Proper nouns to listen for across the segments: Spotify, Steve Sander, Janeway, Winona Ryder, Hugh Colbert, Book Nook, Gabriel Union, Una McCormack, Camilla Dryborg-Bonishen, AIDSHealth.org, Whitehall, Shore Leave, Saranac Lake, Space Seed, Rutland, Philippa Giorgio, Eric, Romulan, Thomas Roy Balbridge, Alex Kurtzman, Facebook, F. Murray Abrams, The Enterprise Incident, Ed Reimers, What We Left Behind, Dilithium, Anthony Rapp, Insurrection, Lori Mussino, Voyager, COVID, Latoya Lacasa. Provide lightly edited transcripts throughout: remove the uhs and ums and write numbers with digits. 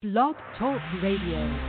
Blog Talk Radio.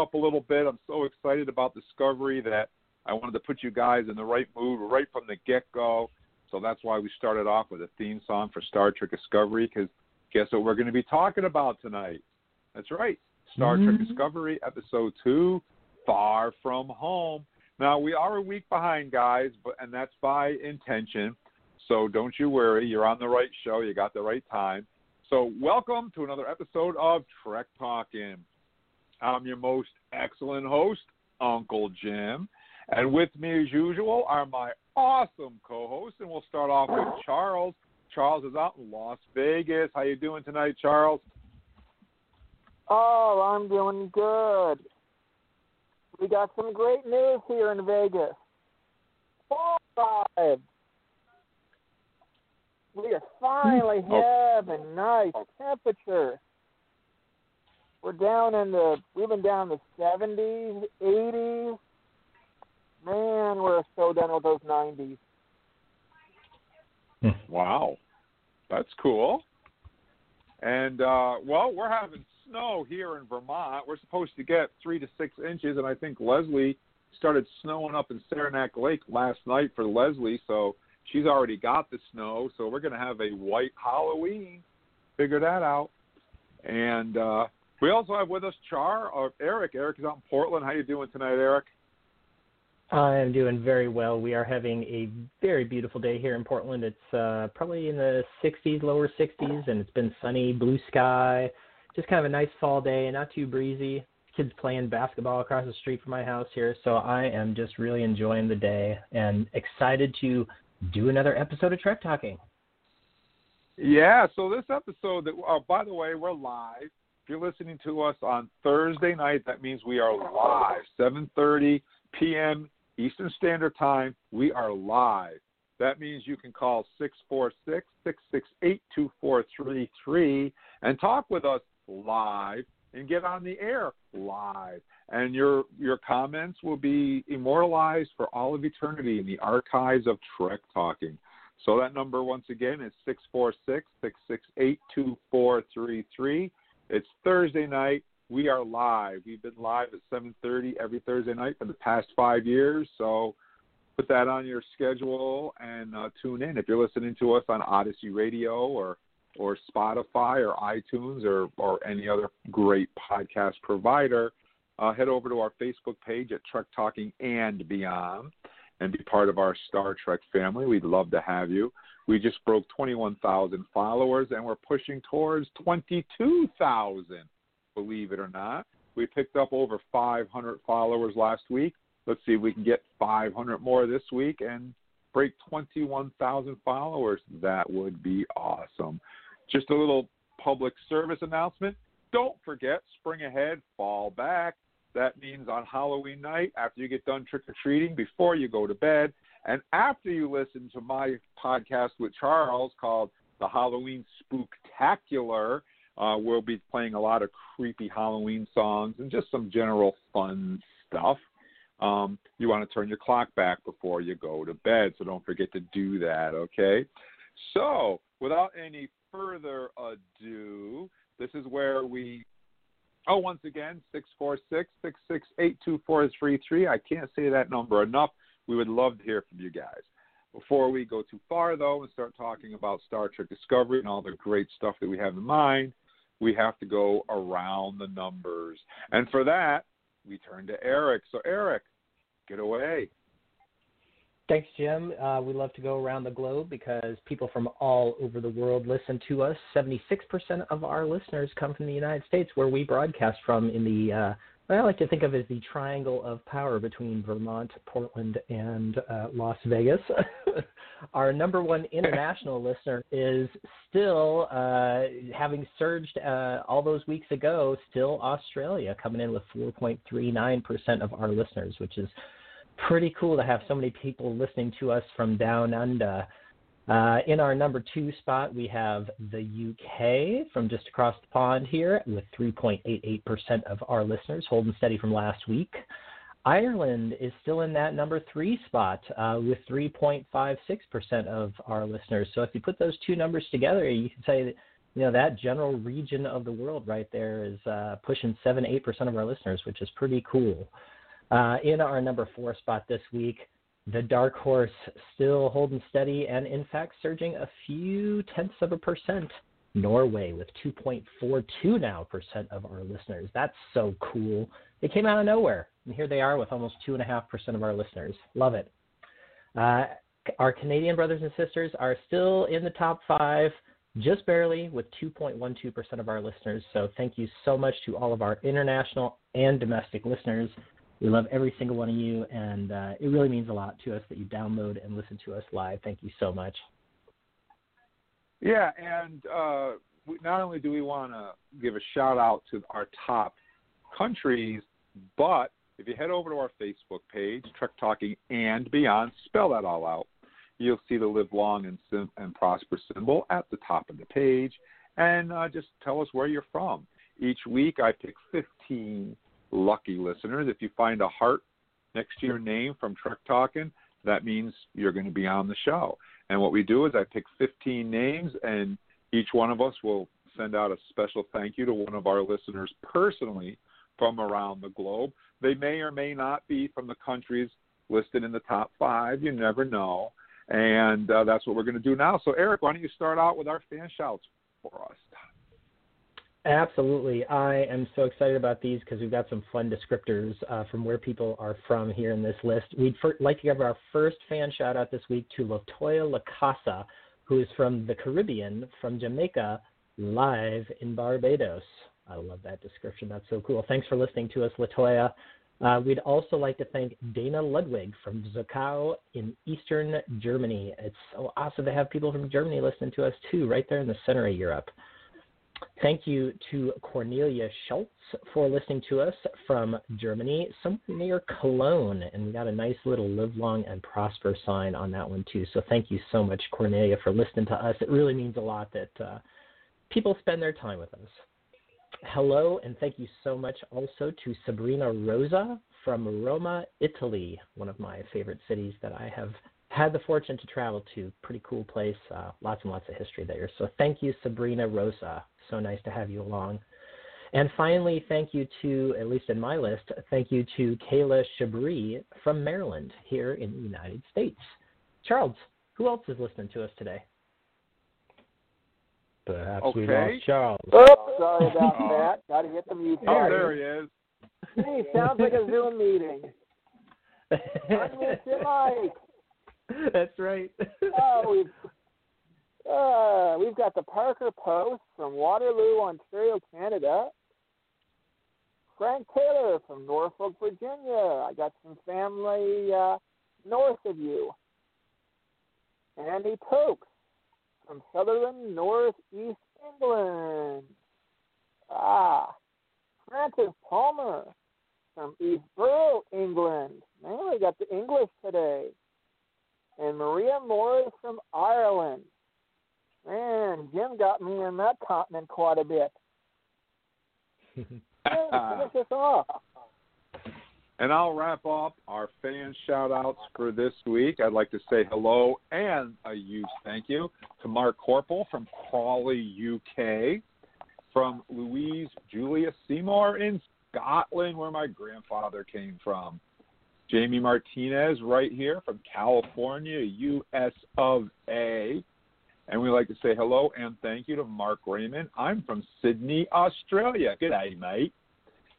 Up a little bit. I'm so excited about Discovery that I wanted to put you guys in the right mood right from the get-go. So that's why we started off with a theme song for Star Trek Discovery, because guess what we're going to be talking about tonight? That's right. Star Trek Discovery, Episode 2, Far From Home. Now, we are a week behind, guys, and that's by intention. So don't you worry. You're on the right show. You got the right time. So welcome to another episode of Trek Talking. I'm your most excellent host, Uncle Jim. And with me, as usual, are my awesome co-hosts. And we'll start off with Charles. Charles is out in Las Vegas. How you doing tonight, Charles? Oh, I'm doing good. We got some great news here in Vegas. 4-5. We are finally having nice temperature. We're down in the, we've been down in the 70s, 80s. Man, we're so done with those 90s. Wow. That's cool. And, well, we're having snow here in Vermont. We're supposed to get 3 to 6 inches, and I think Leslie started snowing up in Saranac Lake last night for Leslie, so she's already got the snow, so we're going to have a white Halloween. Figure that out. And, we also have with us Eric. Eric is out in Portland. How you doing tonight, Eric? I am doing very well. We are having a very beautiful day here in Portland. It's probably in the 60s, lower 60s, and it's been sunny, blue sky, just kind of a nice fall day, not too breezy. Kids playing basketball across the street from my house here, so I am just really enjoying the day and excited to do another episode of Trek Talking. Yeah, so this episode, by the way, we're live. If you're listening to us on Thursday night, that means we are live, 7:30 p.m. Eastern Standard Time. We are live. That means you can call 646-668-2433 and talk with us live and get on the air live. And your comments will be immortalized for all of eternity in the archives of Trek Talking. So that number, once again, is 646-668-2433. It's Thursday night. We are live. We've been live at 7:30 every Thursday night for the past 5 years. So put that on your schedule and tune in. If you're listening to us on Odyssey Radio or Spotify or iTunes or any other great podcast provider, head over to our Facebook page at Trek Talking and Beyond and be part of our Star Trek family. We'd love to have you. We just broke 21,000 followers, and we're pushing towards 22,000, believe it or not. We picked up over 500 followers last week. Let's see if we can get 500 more this week and break 21,000 followers. That would be awesome. Just a little public service announcement. Don't forget, spring ahead, fall back. That means on Halloween night, after you get done trick-or-treating, before you go to bed, and after you listen to my podcast with Charles called the Halloween Spooktacular. We'll be playing a lot of creepy Halloween songs and just some general fun stuff. You want to turn your clock back before you go to bed, so don't forget to do that, okay? So, without any further ado, this is where we... Oh, once again, 646-668-2433. I can't say that number enough. We would love to hear from you guys. Before we go too far, though, and start talking about Star Trek Discovery and all the great stuff that we have in mind, we have to go around the numbers. And for that, we turn to Eric. So, Eric, get away. Thanks, Jim. We love to go around the globe because people from all over the world listen to us. 76% of our listeners come from the United States, where we broadcast from in the what I like to think of as the triangle of power between Vermont, Portland, and Las Vegas. Our number one international listener is still, having surged all those weeks ago, still Australia, coming in with 4.39% of our listeners, which is pretty cool to have so many people listening to us from down under. In our number two spot, we have the UK from just across the pond here with 3.88% of our listeners, holding steady from last week. Ireland is still in that number three spot with 3.56% of our listeners. So if you put those two numbers together, you can say that, you know, that general region of the world right there is pushing 7, 8% of our listeners, which is pretty cool. In our number four spot this week, the Dark Horse still holding steady and, in fact, surging a few tenths of a percent. Norway with 2.42% now of our listeners. That's so cool. They came out of nowhere, and here they are with almost 2.5% of our listeners. Love it. Our Canadian brothers and sisters are still in the top five, just barely, with 2.12% of our listeners. So thank you so much to all of our international and domestic listeners. We love every single one of you, and it really means a lot to us that you download and listen to us live. Thank you so much. Yeah, and not only do we want to give a shout-out to our top countries, but if you head over to our Facebook page, Trek Talking and Beyond, spell that all out. You'll see the Live Long and Prosper symbol at the top of the page, and just tell us where you're from. Each week I pick 15 lucky listeners. If you find a heart next to your name from Trek Talking, that means you're going to be on the show. And what we do is I pick 15 names, and each one of us will send out a special thank you to one of our listeners personally from around the globe. They may or may not be from the countries listed in the top five. You never know. And that's what we're going to do now. So, Eric, why don't you start out with our fan shouts for us? Absolutely. I am so excited about these because we've got some fun descriptors from where people are from here in this list. We'd like to give our first fan shout-out this week to Latoya Lacasa, who is from the Caribbean, from Jamaica, live in Barbados. I love that description. That's so cool. Thanks for listening to us, Latoya. We'd also like to thank Dana Ludwig from Zwickau in eastern Germany. It's so awesome to have people from Germany listening to us, too, right there in the center of Europe. Thank you to Cornelia Schultz for listening to us from Germany, somewhere near Cologne. And we got a nice little Live Long and Prosper sign on that one, too. So thank you so much, Cornelia, for listening to us. It really means a lot that people spend their time with us. Hello, and thank you so much also to Sabrina Rosa from Roma, Italy, one of my favorite cities that I have had the fortune to travel to. Pretty cool place. Lots and lots of history there. So thank you, Sabrina Rosa. So nice to have you along. And finally, thank you to, at least in my list, thank you to Kayla Shabri from Maryland here in the United States. Charles, who else is listening to us today? Perhaps we lost Charles. Oh, sorry about that. Got to get the mute. Oh, there he is. Hey, sounds like a Zoom meeting. I'm with you, Mike. That's right. We've got the Parker Post from Waterloo, Ontario, Canada. Frank Taylor from Norfolk, Virginia. I got some family north of you. Andy Pokes from Sutherland, North East England. Francis Palmer from Eastborough, England. Man, we got the English today. And Maria Moore from Ireland. Man, Jim got me in that continent quite a bit. Finish us off. And I'll wrap up our fan shout-outs for this week. I'd like to say hello and a huge thank you to Mark Corporal from Crawley, UK, from Louise Julia Seymour in Scotland, where my grandfather came from, Jamie Martinez right here from California, U.S. of A., and we'd like to say hello and thank you to Mark Raymond. I'm from Sydney, Australia. Good day, mate.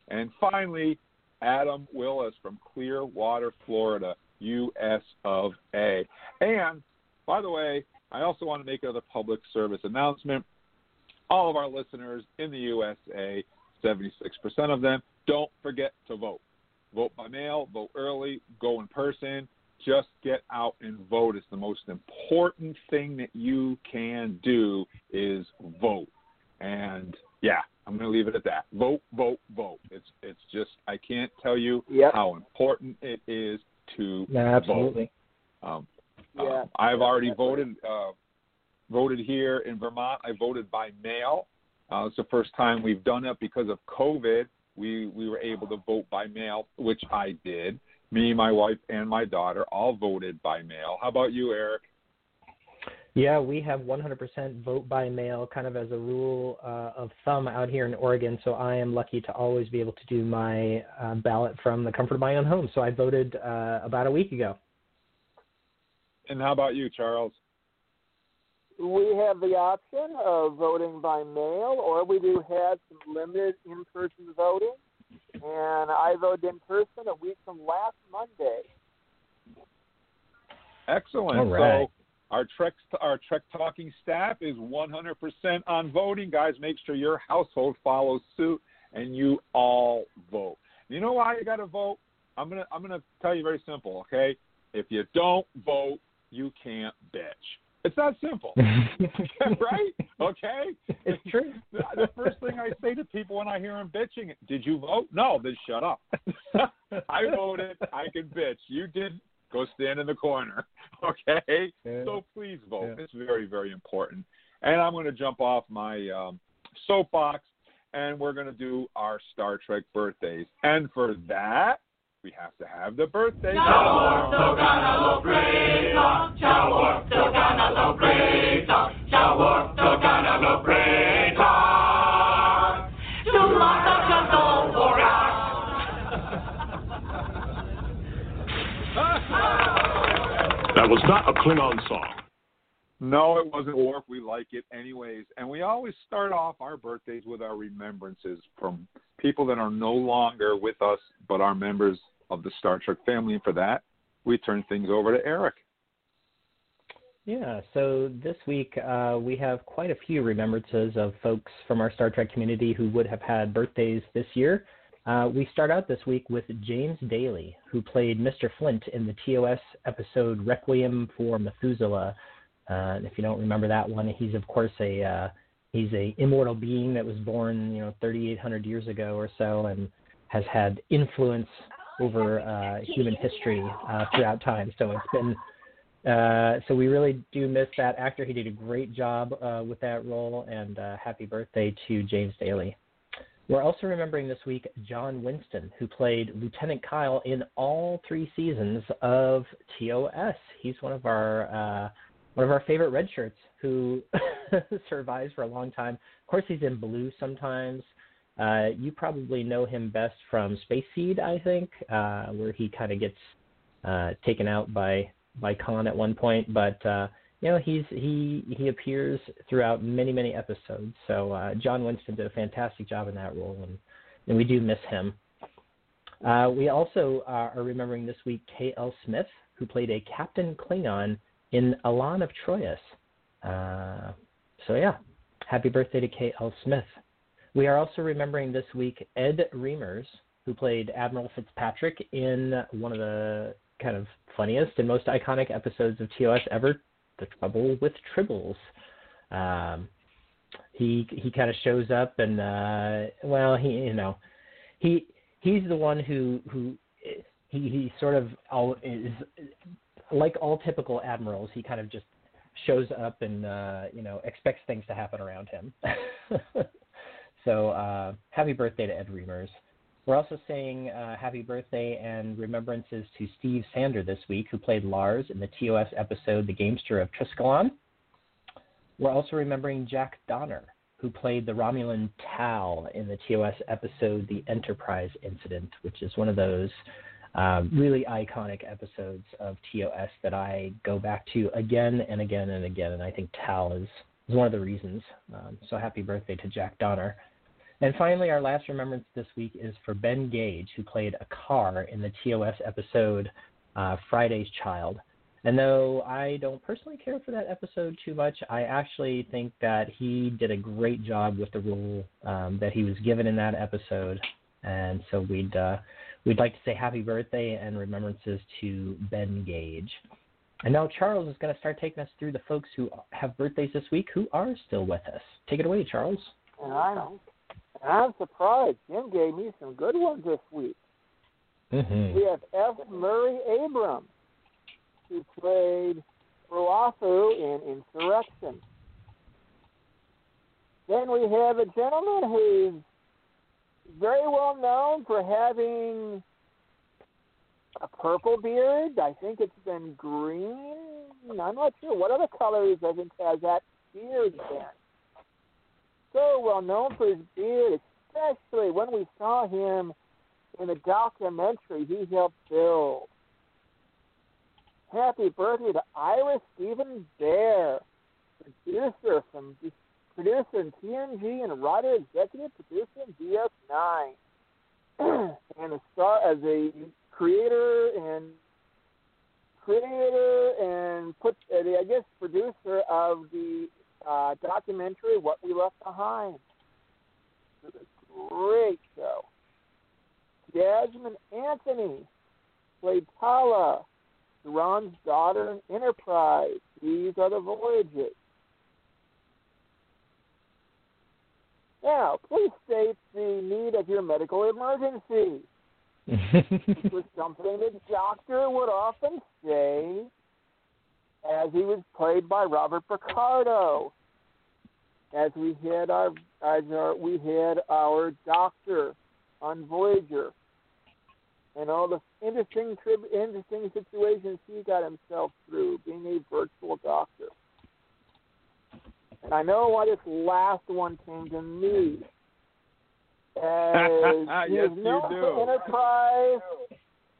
And finally, Adam Willis from Clearwater, Florida, U.S. of A. And, by the way, I also want to make another public service announcement. All of our listeners in the USA, 76% of them, don't forget to vote. Vote by mail, vote early, go in person. Just get out and vote. It's the most important thing that you can do is vote. And, yeah, I'm going to leave it at that. Vote, vote, vote. It's just, I can't tell you how important it is to vote. I've already voted here in Vermont. I voted by mail. It's the first time we've done it because of COVID. We were able to vote by mail, which I did. Me, my wife, and my daughter all voted by mail. How about you, Eric? Yeah, we have 100% vote by mail kind of as a rule of thumb out here in Oregon, so I am lucky to always be able to do my ballot from the comfort of my own home. So I voted about a week ago. And how about you, Charles? We have the option of voting by mail, or we do have some limited in-person voting. And I voted in person a week from last Monday. Excellent. All right. So our Trek Talking staff is 100% on voting. Guys, make sure your household follows suit and you all vote. You know why you got to vote? I'm gonna tell you very simple, okay? If you don't vote, you can't bitch. It's that simple, right? Okay? It's true. The first thing I say to people when I hear them bitching, did you vote? No, then shut up. I voted. I can bitch. You didn't. Go stand in the corner, okay? Yeah. So please vote. Yeah. It's very, very important. And I'm going to jump off my soapbox, and we're going to do our Star Trek birthdays. And for that, we have to have the birthday. That was not a Klingon song. No, it wasn't. Warp. We like it anyways. And we always start off our birthdays with our remembrances from people that are no longer with us, but are members of the Star Trek family. And for that, we turn things over to Eric. Yeah, so this week we have quite a few remembrances of folks from our Star Trek community who would have had birthdays this year. We start out this week with James Daly, who played Mr. Flint in the TOS episode Requiem for Methuselah. If you don't remember that one, he's of course he's a immortal being that was born 3,800 years ago or so, and has had influence over human history throughout time. So it's been so we really do miss that actor. He did a great job with that role, and happy birthday to James Daly. We're also remembering this week John Winston, who played Lieutenant Kyle in all three seasons of TOS. He's one of our favorite red shirts who survives for a long time. Of course, he's in blue sometimes. You probably know him best from Space Seed, I think, where he kind of gets taken out by Khan at one point, but. He appears throughout many episodes. So John Winston did a fantastic job in that role, and we do miss him. We also are remembering this week K. L. Smith, who played a Captain Klingon in Alan of Troyes. Happy birthday to K. L. Smith. We are also remembering this week Ed Reimers, who played Admiral Fitzpatrick in one of the kind of funniest and most iconic episodes of TOS ever, The Trouble with Tribbles. He kind of shows up and he's the one who sort of is like all typical admirals. He kind of just shows up and, expects things to happen around him. So happy birthday to Ed Reimers. We're also saying happy birthday and remembrances to Steve Sander this week, who played Lars in the TOS episode, The Gamester of Triskelon. We're also remembering Jack Donner, who played the Romulan Tal in the TOS episode, The Enterprise Incident, which is one of those really iconic episodes of TOS that I go back to again and again and again, and I think Tal is one of the reasons. So happy birthday to Jack Donner. And finally, our last remembrance this week is for Ben Gage, who played Akar in the TOS episode Friday's Child. And though I don't personally care for that episode too much, I actually think that he did a great job with the role that he was given in that episode. And so we'd like to say happy birthday and remembrances to Ben Gage. And now Charles is going to start taking us through the folks who have birthdays this week who are still with us. Take it away, Charles. I'm surprised. Jim gave me some good ones this week. Mm-hmm. We have F. Murray Abrams, who played Ruathu in Insurrection. Then we have a gentleman who's very well known for having a purple beard. I think it's been green. I'm not sure what other colors I think has that beard been. So well known for his beard, especially when we saw him in the documentary he helped build. Happy birthday to Iris Stephen Bear, producer in TNG and writer executive producer in DS9, and creator and producer of the documentary, What We Left Behind. It was a great show. Desmond Anthony played Tala, Ron's daughter, Enterprise. These are the Voyages. Now, please state the need of your medical emergency, which was something the doctor would often say, as he was played by Robert Picardo. As we had our doctor on Voyager, and all the interesting situations he got himself through being a virtual doctor. And I know why this last one came to me. As yes, he's known for Enterprise,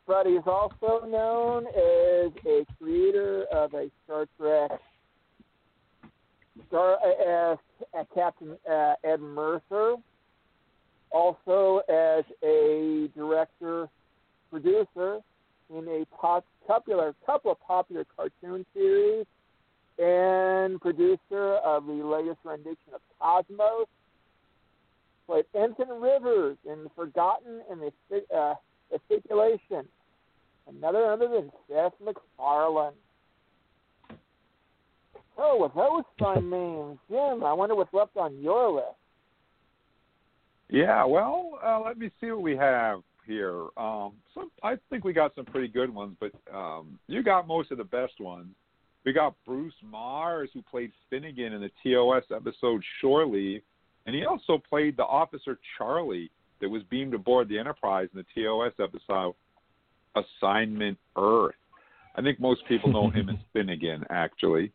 but he's also known as a creator of a Star Trek. Captain Ed Mercer, also as a director, producer in a couple of popular cartoon series, and producer of the latest rendition of Cosmos. Played Ensign Rivers in Forgotten and the Articulation. Another than Seth MacFarlane. Oh, with those fun names, Jim, I wonder what's left on your list. Yeah, well, let me see what we have here. I think we got some pretty good ones, but you got most of the best ones. We got Bruce Mars, who played Finnegan in the TOS episode Shore Leave, and he also played the officer Charlie that was beamed aboard the Enterprise in the TOS episode Assignment Earth. I think most people know him as Finnegan, actually.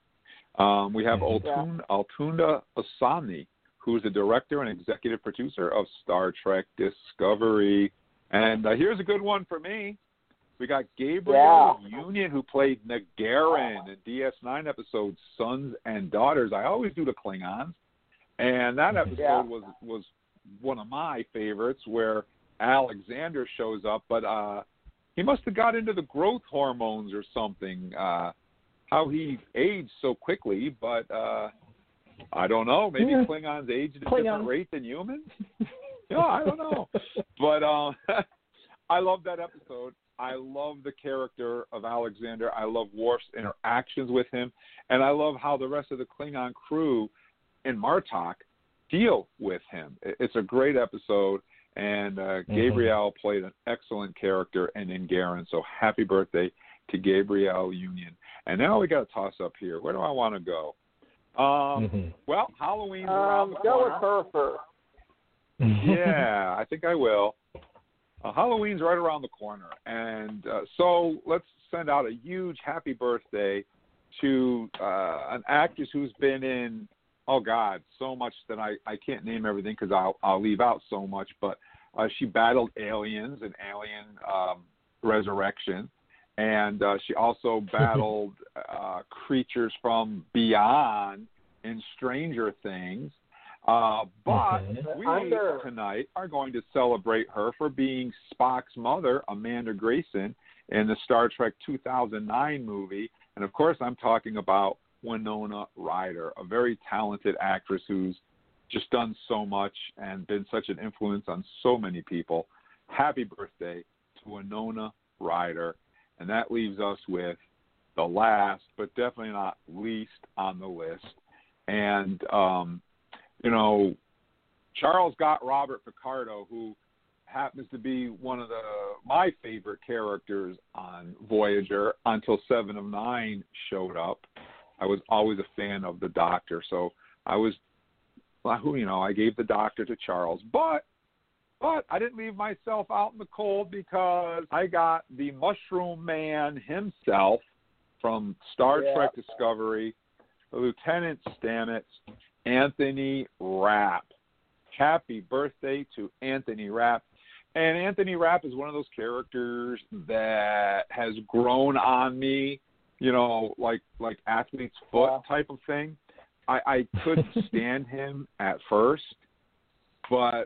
We have Altunda Asani, who is the director and executive producer of Star Trek Discovery. And here's a good one for me. We got Gabriel Union, who played Nagarin in DS9 episode Sons and Daughters. I always do the Klingons. And that episode was one of my favorites, where Alexander shows up, but he must have got into the growth hormones or something, how he aged so quickly, but I don't know. Maybe Klingons age at a different rate than humans? Yeah, I don't know. But I love that episode. I love the character of Alexander. I love Worf's interactions with him. And I love how the rest of the Klingon crew in Martok deal with him. It's a great episode. And Gabriel played an excellent character in Garin. So happy birthday to Gabrielle Union. And now we got a toss-up here. Where do I want to go? Well, Halloween's around the corner. Go with her first. Yeah, I think I will. Halloween's right around the corner. And so let's send out a huge happy birthday to an actress who's been in, oh, God, so much that I can't name everything because I'll leave out so much. But she battled aliens in Alien Resurrection. And she also battled creatures from beyond in Stranger Things. But we tonight are going to celebrate her for being Spock's mother, Amanda Grayson, in the Star Trek 2009 movie. And, of course, I'm talking about Winona Ryder, a very talented actress who's just done so much and been such an influence on so many people. Happy birthday to Winona Ryder. And that leaves us with the last, but definitely not least on the list. And, you know, Charles got Robert Picardo, who happens to be one of my favorite characters on Voyager until Seven of Nine showed up. I was always a fan of the Doctor. So I gave the Doctor to Charles. But I didn't leave myself out in the cold because I got the Mushroom Man himself from Star Trek Discovery, Lieutenant Stamets, Anthony Rapp. Happy birthday to Anthony Rapp. And Anthony Rapp is one of those characters that has grown on me, you know, like athlete's foot type of thing. I couldn't stand him at first, but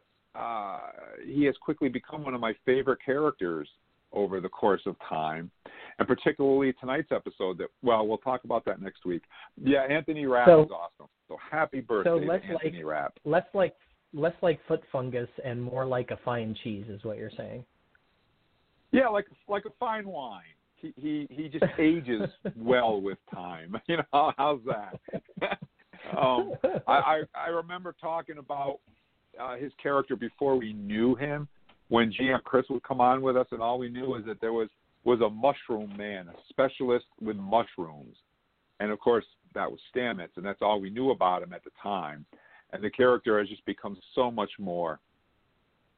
he has quickly become one of my favorite characters over the course of time, and particularly tonight's episode. We'll talk about that next week. Yeah, Anthony Rapp is awesome. So happy birthday to Anthony Rapp. Less like foot fungus and more like a fine cheese is what you're saying. Yeah, like a fine wine. He just ages well with time. You know, how's that? I remember talking about his character before we knew him, when GM Chris would come on with us, and all we knew is that there was a mushroom man, a specialist with mushrooms. And, of course, that was Stamets, and that's all we knew about him at the time. And the character has just become so much more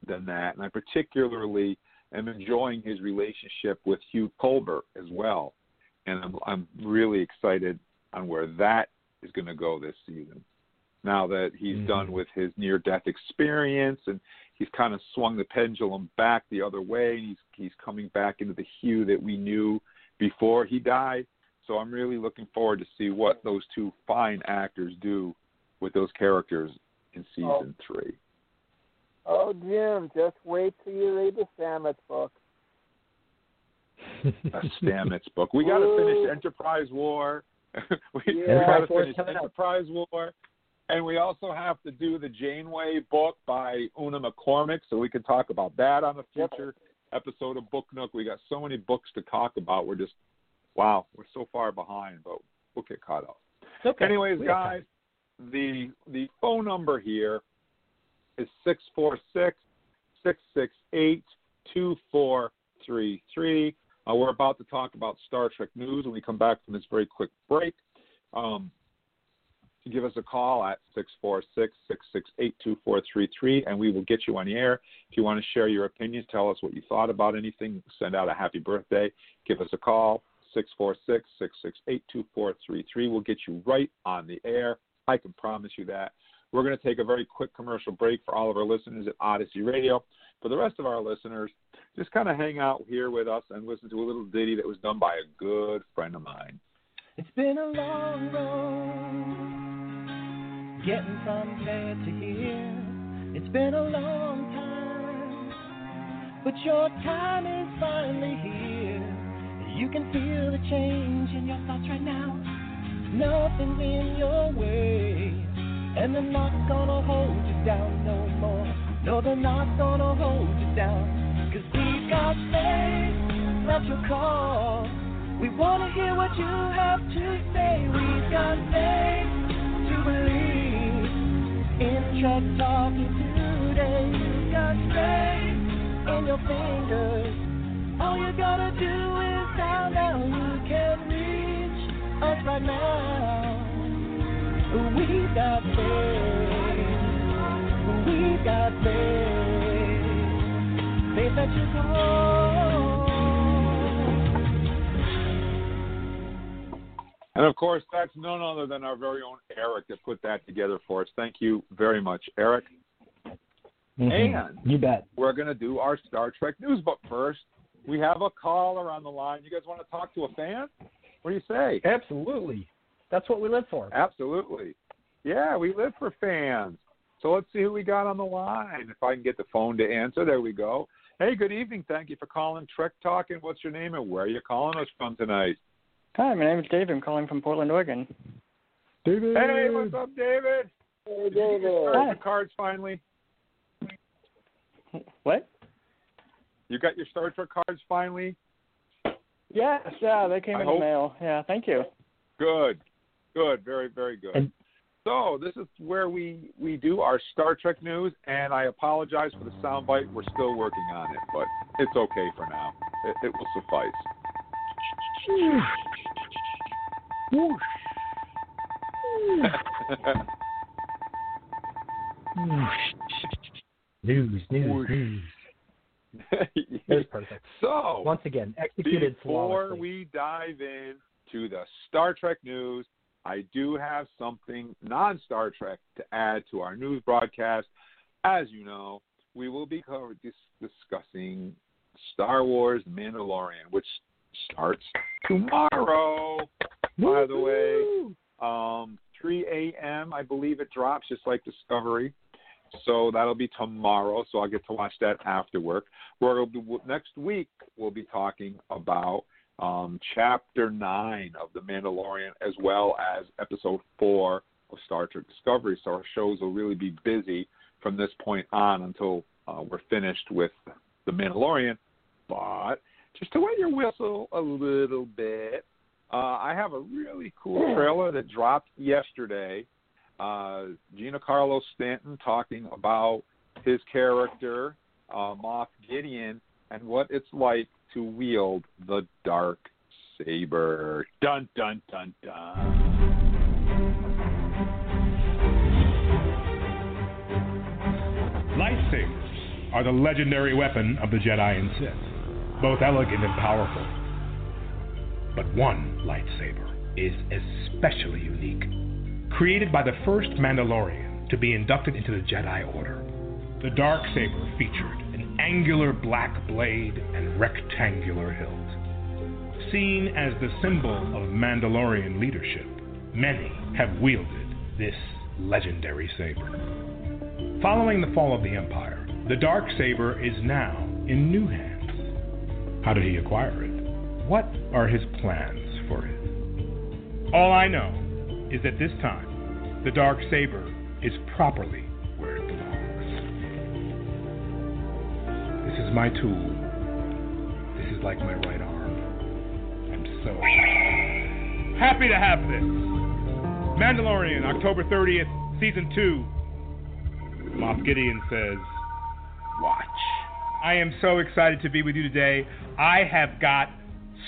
than that. And I particularly am enjoying his relationship with Hugh Colbert as well. And I'm really excited on where that is going to go this season. Now that he's done with his near-death experience and he's kind of swung the pendulum back the other way, and he's coming back into the Hugh that we knew before he died. So I'm really looking forward to see what those two fine actors do with those characters in season three. Oh, Jim, just wait till you read the Stamets book. The Stamets book. We got to finish Enterprise War. We got to finish Enterprise War. And we also have to do the Janeway book by Una McCormack, so we can talk about that on a future episode of Book Nook. We got so many books to talk about. We're just, we're so far behind, but we'll get caught up. Okay. Anyways, guys, the phone number here is 646-668-2433. We're about to talk about Star Trek news when we come back from this very quick break. Give us a call at 646-668-2433, and we will get you on the air. If you want to share your opinions, tell us what you thought about anything, send out a happy birthday. Give us a call, 646-668-2433. We'll get you right on the air. I can promise you that. We're going to take a very quick commercial break for all of our listeners at Odyssey Radio. For the rest of our listeners, just kind of hang out here with us and listen to a little ditty that was done by a good friend of mine. It's been a long road getting from there to here. It's been a long time, but your time is finally here. You can feel the change in your thoughts right now. Nothing's in your way, and they're not gonna hold you down no more. No, they're not gonna hold you down, 'cause we got faith, that's your call. We wanna hear what you have to say. We got faith to believe in Trek Talking today. You got faith in your fingers. All you gotta do is down that we can reach us right now. We got faith, faith that you can hold. And of course, that's none other than our very own Eric that put that together for us. Thank you very much, Eric. Mm-hmm. And you bet. We're going to do our Star Trek news, but first, we have a caller on the line. You guys want to talk to a fan? What do you say? Absolutely. That's what we live for. Absolutely. Yeah, we live for fans. So let's see who we got on the line. If I can get the phone to answer, there we go. Hey, good evening. Thank you for calling Trek Talking. What's your name and where are you calling us from tonight? Hi, my name is David. I'm calling from Portland, Oregon. David. Hey, what's up, David? Hey, David. The cards finally. What? You got your Star Trek cards finally? Yes, yeah, they came in the mail. Yeah, thank you. Good, good, very, very good. And so this is where we do our Star Trek news, and I apologize for the soundbite. We're still working on it, but it's okay for now. It will suffice. News. Yes. Perfect. So, once again, executed flawlessly. Before we dive in to the Star Trek news, I do have something non-Star Trek to add to our news broadcast. As you know, we will be discussing Star Wars: Mandalorian, which starts tomorrow. By the way, 3 a.m. I believe it drops, just like Discovery. So that'll be tomorrow, so I'll get to watch that after work. Next week, we'll be talking about Chapter 9 of The Mandalorian as well as Episode 4 of Star Trek Discovery. So our shows will really be busy from this point on until we're finished with The Mandalorian. But just to wet your whistle a little bit, I have a really cool trailer that dropped yesterday. Giancarlo Stanton talking about his character, Moff Gideon, and what it's like to wield the dark saber. Dun, dun, dun, dun. Lightsabers are the legendary weapon of the Jedi and Sith, both elegant and powerful. But one lightsaber is especially unique. Created by the first Mandalorian to be inducted into the Jedi Order, the Darksaber featured an angular black blade and rectangular hilt. Seen as the symbol of Mandalorian leadership, many have wielded this legendary saber. Following the fall of the Empire, the Darksaber is now in new hands. How did he acquire it? What are his plans for it? All I know is that this time, the dark saber is properly where it belongs. This is my tool. This is like my right arm. I'm so happy to have this. Mandalorian, October 30th, Season 2. Moff Gideon says, watch. I am so excited to be with you today. I have got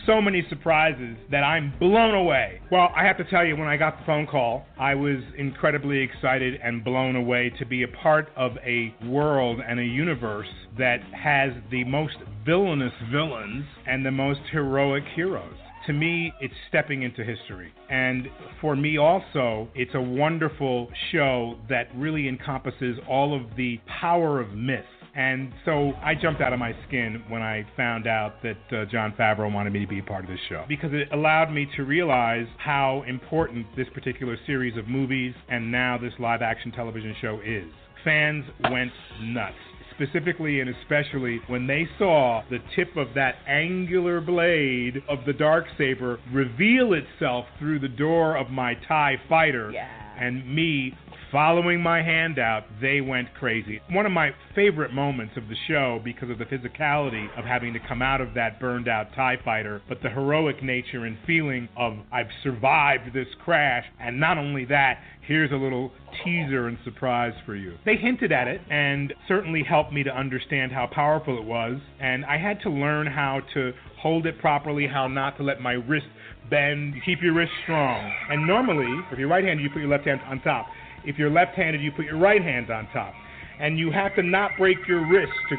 so many surprises that I'm blown away. Well, I have to tell you, when I got the phone call, I was incredibly excited and blown away to be a part of a world and a universe that has the most villainous villains and the most heroic heroes. To me, it's stepping into history. And for me also, it's a wonderful show that really encompasses all of the power of myth. And so I jumped out of my skin when I found out that Jon Favreau wanted me to be a part of this show, because it allowed me to realize how important this particular series of movies and now this live-action television show is. Fans went nuts, specifically and especially when they saw the tip of that angular blade of the Darksaber reveal itself through the door of my TIE fighter and me following my handout, they went crazy. One of my favorite moments of the show, because of the physicality of having to come out of that burned out TIE fighter, but the heroic nature and feeling of, I've survived this crash, and not only that, here's a little teaser and surprise for you. They hinted at it and certainly helped me to understand how powerful it was, and I had to learn how to hold it properly, how not to let my wrist bend. Keep your wrist strong. And normally, if you're right-handed, you put your left hand on top. If you're left-handed, you put your right hand on top. And you have to not break your wrist to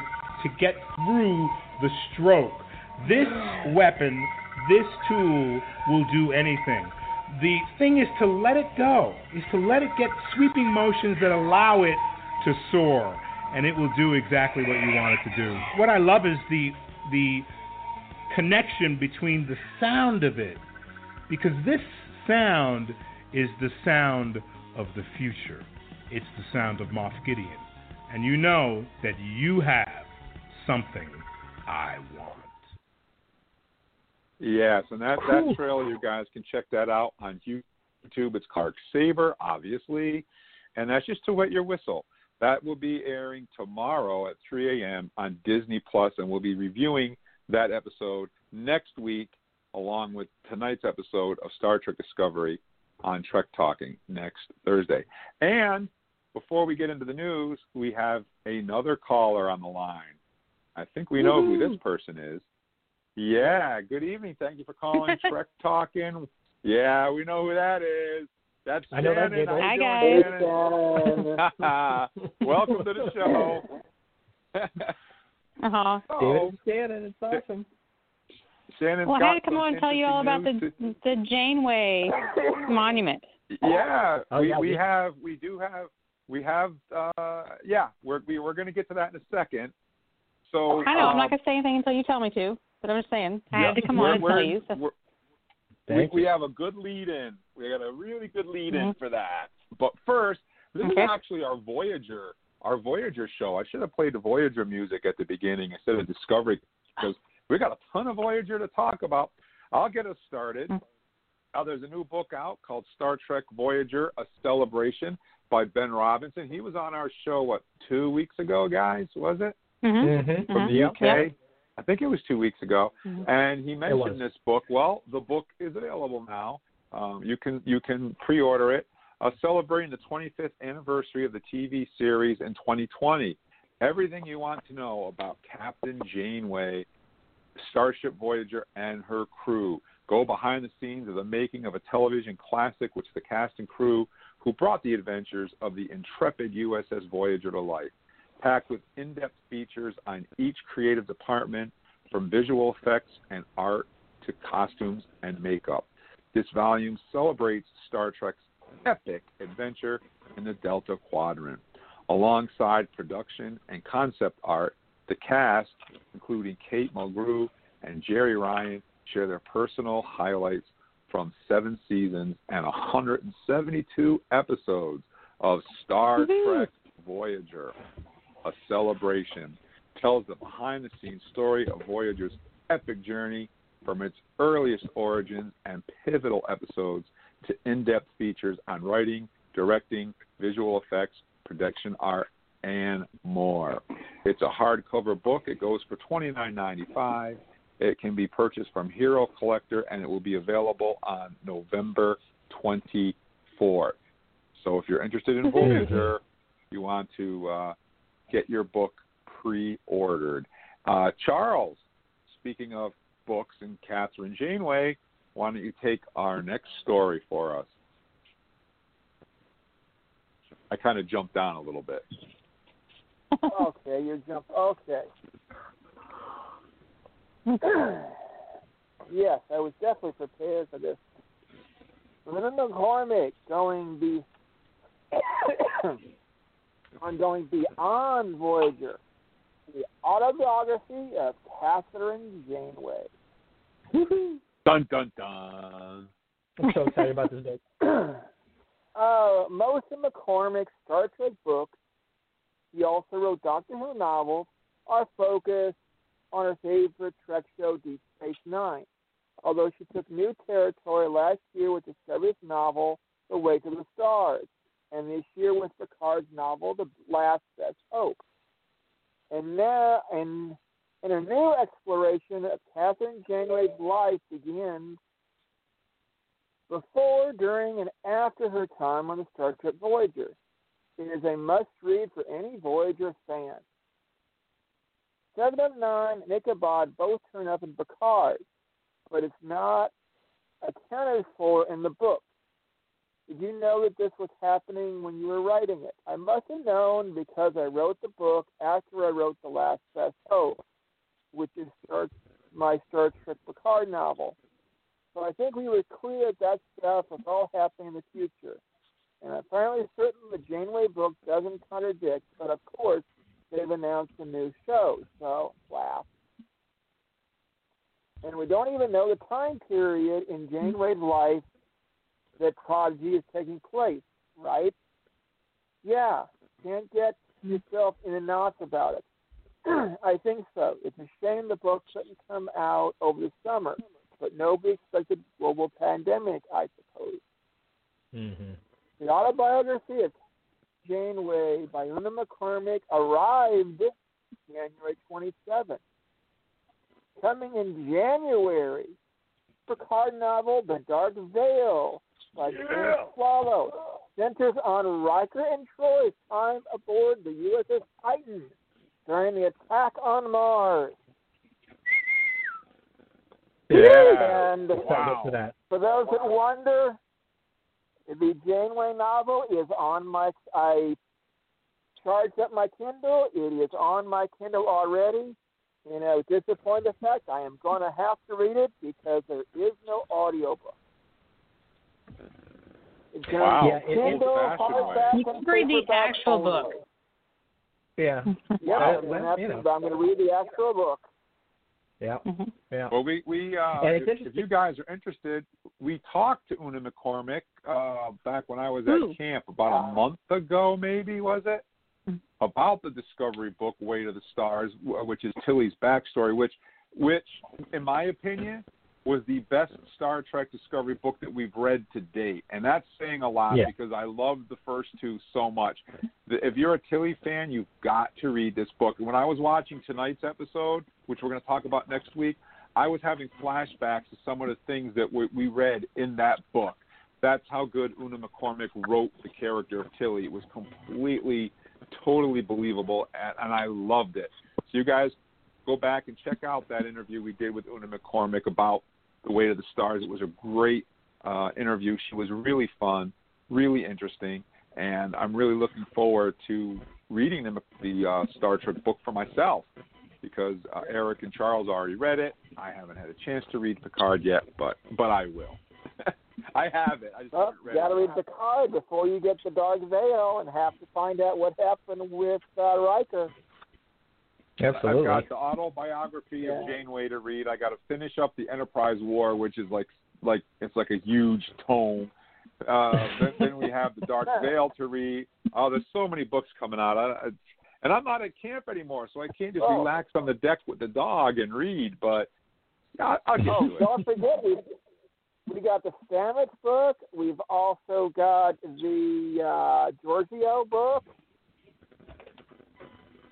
get through the stroke. This weapon, this tool, will do anything. The thing is to let it go, is to let it get sweeping motions that allow it to soar. And it will do exactly what you want it to do. What I love is the connection between the sound of it, because this sound is the sound of the future. It's the sound of Moff Gideon. And you know that you have something I want. Yes, and that trailer, you guys can check that out on YouTube. It's Clark Saber, obviously. And that's just To Wet Your Whistle. That will be airing tomorrow at 3 a.m. on Disney+, and we'll be reviewing that episode next week, along with tonight's episode of Star Trek Discovery on Trek Talking next Thursday. And before we get into the news, we have another caller on the line. I think we know who this person is. Yeah, good evening. Thank you for calling Trek Talking. Yeah, we know who that is. That's Shannon. Hi, guys. Welcome to the show. Uh-huh. Oh, Shannon, it's awesome. Shannon's well, I had to come on and tell you all about the Janeway monument. Yeah, we're going to get to that in a second. So I know I'm not going to say anything until you tell me to, but I'm just saying I had to come on and tell you. So. We have a good lead-in. We got a really good lead-in for that. But first, this is actually our Voyager. Our Voyager show. I should have played the Voyager music at the beginning instead of Discovery, because we got a ton of Voyager to talk about. I'll get us started. Now, there's a new book out called Star Trek Voyager: A Celebration by Ben Robinson. He was on our show, 2 weeks ago, guys? Was it? Mm-hmm. From the UK? Yep. I think it was 2 weeks ago. Mm-hmm. And he mentioned this book. Well, the book is available now. You can pre-order it. Celebrating the 25th anniversary of the TV series in 2020. Everything you want to know about Captain Janeway, Starship Voyager, and her crew. Go behind the scenes of the making of a television classic, which the cast and crew who brought the adventures of the intrepid USS Voyager to life. Packed with in-depth features on each creative department, from visual effects and art to costumes and makeup. This volume celebrates Star Trek's epic adventure in the Delta Quadrant. Alongside production and concept art, the cast, including Kate Mulgrew and Jerry Ryan, share their personal highlights from 7 seasons and 172 episodes of Star Trek Voyager: A Celebration. Tells the behind-the-scenes story of Voyager's epic journey from its earliest origins and pivotal episodes to in-depth features on writing, directing, visual effects, production art, and more. It's a hardcover book. It goes for $29.95. It can be purchased from Hero Collector, and it will be available on November 24th. So if you're interested in Voyager, you want to get your book pre-ordered. Charles, speaking of books and Catherine Janeway, why don't you take our next story for us? I kind of jumped down a little bit. Okay, you jumped. Okay. Yes, I was definitely prepared for this. Una McCormack going beyond Voyager, the autobiography of Catherine Janeway. Dun, dun, dun. I'm so excited about this book. Most of McCormack's Star Trek books, she also wrote Doctor Who novels, are focused on her favorite Trek show, Deep Space Nine, although she took new territory last year with Discovery's novel, The Way to the Stars, and this year was Picard's novel, The Last Best Hope. And now, and a new exploration of Catherine Janeway's life begins before, during, and after her time on the Star Trek Voyager. It is a must-read for any Voyager fan. 709 and Ichabod both turn up in Picard, but it's not accounted for in the book. Did you know that this was happening when you were writing it? I must have known because I wrote the book after I wrote The Last Best Hope, which is my Star Trek Picard novel. So I think we were clear that stuff was all happening in the future. And I'm finally certain the Janeway book doesn't contradict, but of course, they've announced a new show, so wow. And we don't even know the time period in Janeway's life that Prodigy is taking place, right? Yeah, can't get yourself in a knots about it. I think so. It's a shame the book shouldn't come out over the summer, but nobody expected global pandemic, I suppose. Mm-hmm. The autobiography of Janeway by Una McCormack arrived January 27th. Coming in January, Picard novel The Dark Veil by James Swallow centers on Riker and Troy's time aboard the USS Titan during the attack on Mars. Yeah. And wow. For those that wonder, the Janeway novel is on my, I charged up my Kindle. It is on my Kindle already. And I was disappointed in the fact I am going to have to read it because there is no audiobook. Wow. Yeah, Kindle, hardback, you can read the actual book. Yeah. Yeah, I'm going to read the actual book. Yeah, yeah. Well, if you guys are interested, we talked to Una McCormack back when I was at camp about a month ago, maybe, was it? About the Discovery book, Way to the Stars, which is Tilly's backstory, which, in my opinion, was the best Star Trek Discovery book that we've read to date. And that's saying a lot because I loved the first two so much. If you're a Tilly fan, you've got to read this book. And when I was watching tonight's episode, which we're going to talk about next week, I was having flashbacks to some of the things that we read in that book. That's how good Una McCormack wrote the character of Tilly. It was completely, totally believable, and I loved it. So you guys go back and check out that interview we did with Una McCormack about The Way to the Stars. It was a great interview. She was really fun, really interesting, and I'm really looking forward to reading the Star Trek book for myself. Because Eric and Charles already read it. I haven't had a chance to read Picard yet, but I will. I have it. I just haven't read it. You got to read Picard before you get The Dark Veil and have to find out what happened with Riker. Absolutely. I've got the autobiography of Janeway to read. I got to finish up the Enterprise War, which is like it's like a huge tome. Then we have The Dark Veil to read. Oh, there's so many books coming out. And I'm not at camp anymore, so I can't just relax on the deck with the dog and read, but I'll get to it. Don't forget, we got the Stamets book. We've also got the Giorgio book.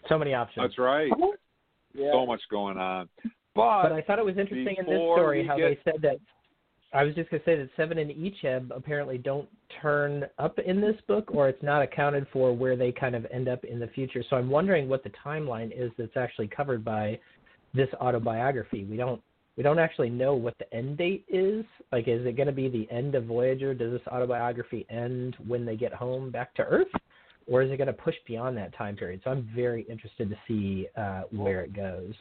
So many options. That's right. Yeah. So much going on. But I thought it was interesting in this story how they said that. I was just going to say that Seven and Ichab apparently don't turn up in this book, or it's not accounted for where they kind of end up in the future. So I'm wondering what the timeline is that's actually covered by this autobiography. We don't actually know what the end date is. Like, is it going to be the end of Voyager? Does this autobiography end when they get home back to Earth? Or is it going to push beyond that time period? So I'm very interested to see where it goes.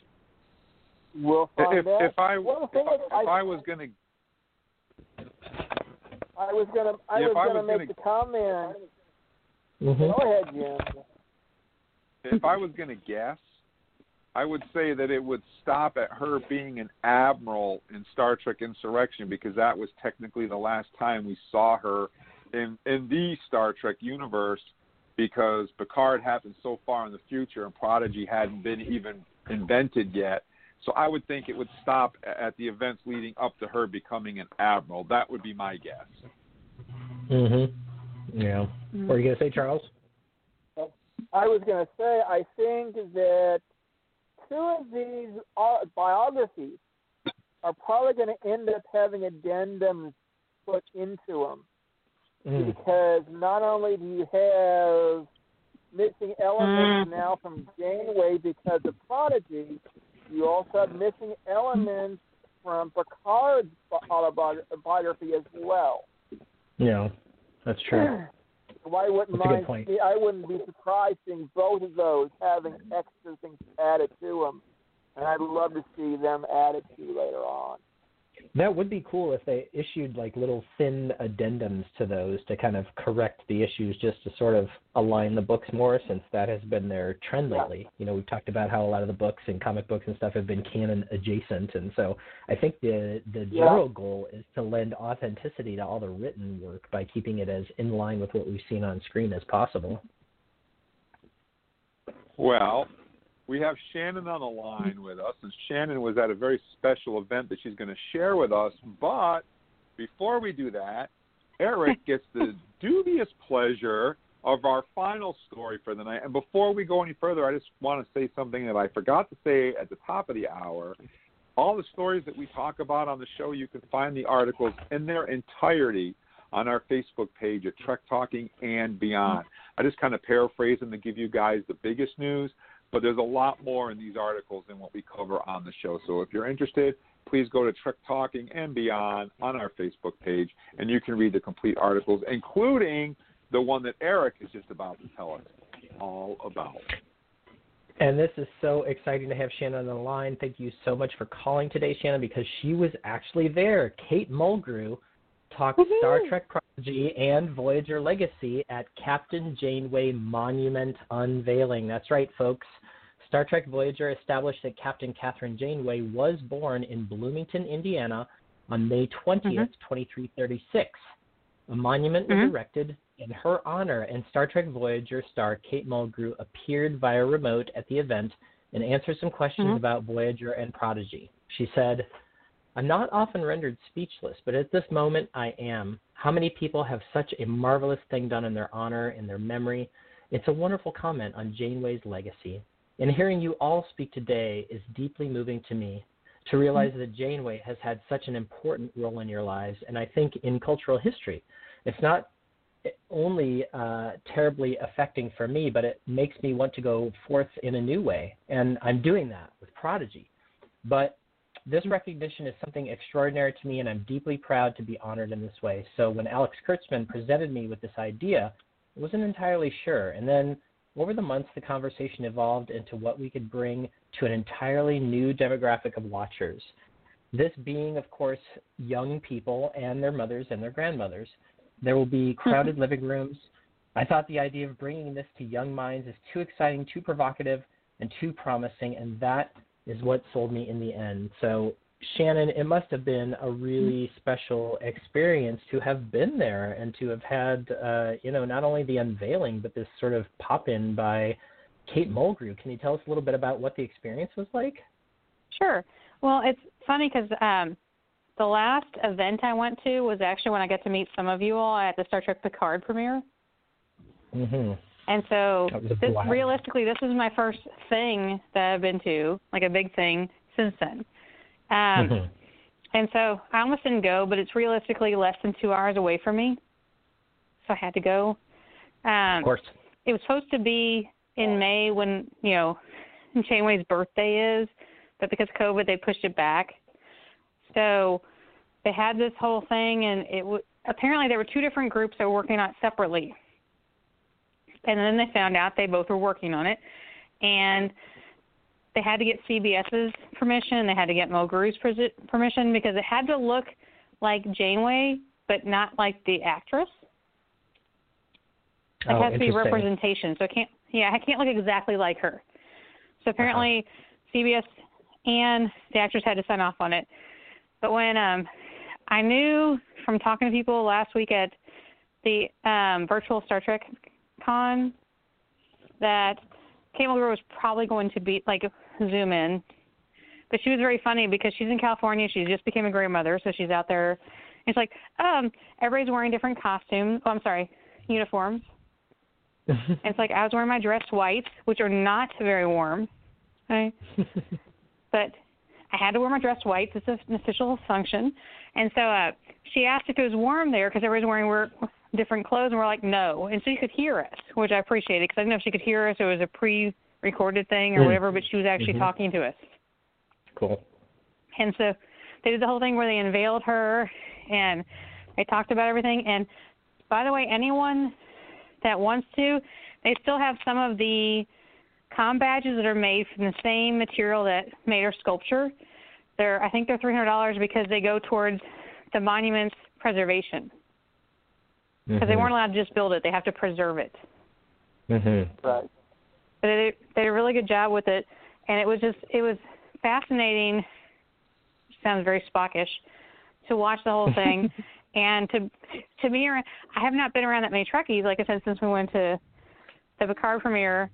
We'll find out. If I was going to... I was going to make the comment. Go ahead, Jim. If I was going to guess, I would say that it would stop at her being an admiral in Star Trek Insurrection, because that was technically the last time we saw her in the Star Trek universe, because Picard happened so far in the future and Prodigy hadn't been even invented yet. So I would think it would stop at the events leading up to her becoming an admiral. That would be my guess. Mm-hmm. Yeah. Mm-hmm. What are you going to say, Charles? I was going to say, I think that two of these biographies are probably going to end up having addendums put into them. Mm. Because not only do you have missing elements now from Janeway because of Prodigy, you also have missing elements from Picard's autobiography as well. Yeah, that's true. So I wouldn't mind. I wouldn't be surprised seeing both of those having extra things added to them, and I'd love to see them added to later on. That would be cool if they issued like little thin addendums to those to kind of correct the issues, just to sort of align the books more, since that has been their trend lately. You know, we've talked about how a lot of the books and comic books and stuff have been canon adjacent, and so I think the general goal is to lend authenticity to all the written work by keeping it as in line with what we've seen on screen as possible. Well, we have Shannon on the line with us, and Shannon was at a very special event that she's going to share with us. But before we do that, Eric gets the dubious pleasure of our final story for the night. And before we go any further, I just want to say something that I forgot to say at the top of the hour. All the stories that we talk about on the show, you can find the articles in their entirety on our Facebook page at Trek Talking and Beyond. I just kind of paraphrase them to give you guys the biggest news. But there's a lot more in these articles than what we cover on the show. So if you're interested, please go to Trek Talking and Beyond on our Facebook page, and you can read the complete articles, including the one that Eric is just about to tell us all about. And this is so exciting to have Shannon on the line. Thank you so much for calling today, Shannon, because she was actually there. Kate Mulgrew talked Star Trek Prodigy and Voyager Legacy at Captain Janeway Monument Unveiling. That's right, folks. Star Trek Voyager established that Captain Catherine Janeway was born in Bloomington, Indiana on May 20th, 2336. A monument was erected in her honor, and Star Trek Voyager star Kate Mulgrew appeared via remote at the event and answered some questions about Voyager and Prodigy. She said, "I'm not often rendered speechless, but at this moment I am. How many people have such a marvelous thing done in their honor, in their memory? It's a wonderful comment on Janeway's legacy. And hearing you all speak today is deeply moving to me, to realize that Janeway has had such an important role in your lives, and I think in cultural history. It's not only terribly affecting for me, but it makes me want to go forth in a new way, and I'm doing that with Prodigy. But this recognition is something extraordinary to me, and I'm deeply proud to be honored in this way. So when Alex Kurtzman presented me with this idea, I wasn't entirely sure. And then over the months, the conversation evolved into what we could bring to an entirely new demographic of watchers. This being, of course, young people and their mothers and their grandmothers. There will be crowded living rooms. I thought the idea of bringing this to young minds is too exciting, too provocative, and too promising, and that is what sold me in the end." So, Shannon, it must have been a really special experience to have been there and to have had, you know, not only the unveiling, but this sort of pop-in by Kate Mulgrew. Can you tell us a little bit about what the experience was like? Sure. Well, it's funny because the last event I went to was actually when I got to meet some of you all at the Star Trek Picard premiere. And so this, realistically, this is my first thing that I've been to, like a big thing since then. And so I almost didn't go, but it's realistically less than 2 hours away from me, so I had to go. Of course. It was supposed to be in May when, you know, Janeway's birthday is, but because of COVID, they pushed it back. So they had this whole thing, and it apparently there were two different groups that were working on it separately. And then they found out they both were working on it, and they had to get CBS's permission. They had to get Mulgrew's permission because it had to look like Janeway, but not like the actress. It has to be representation, so it can't. Yeah, I can't look exactly like her. So apparently, CBS and the actress had to sign off on it. But when I knew from talking to people last week at the virtual Star Trek Con that Kate Mulgrew was probably going to be like zoom in, but she was very funny because she's in California. She just became a grandmother, so she's out there. And she's like, everybody's wearing different costumes. Oh, I'm sorry, uniforms. And it's like I was wearing my dress whites, which are not very warm. Okay? But I had to wear my dress whites. It's an official function. And so she asked if it was warm there because everybody's wearing different clothes, and we're like, no. And she could hear us, which I appreciated because I didn't know if she could hear us. It was a pre-recorded thing or whatever, but she was actually talking to us. Cool. And so they did the whole thing where they unveiled her, and they talked about everything. And, by the way, anyone that wants to, they still have some of the comm badges that are made from the same material that made her sculpture. I think they're $300 because they go towards the monument's preservation. Because they weren't allowed to just build it. They have to preserve it. Right. But they did a really good job with it, and it was fascinating. It sounds very Spockish to watch the whole thing, and to be around. I have not been around that many Trekkies, like I said, since we went to the Picard premiere,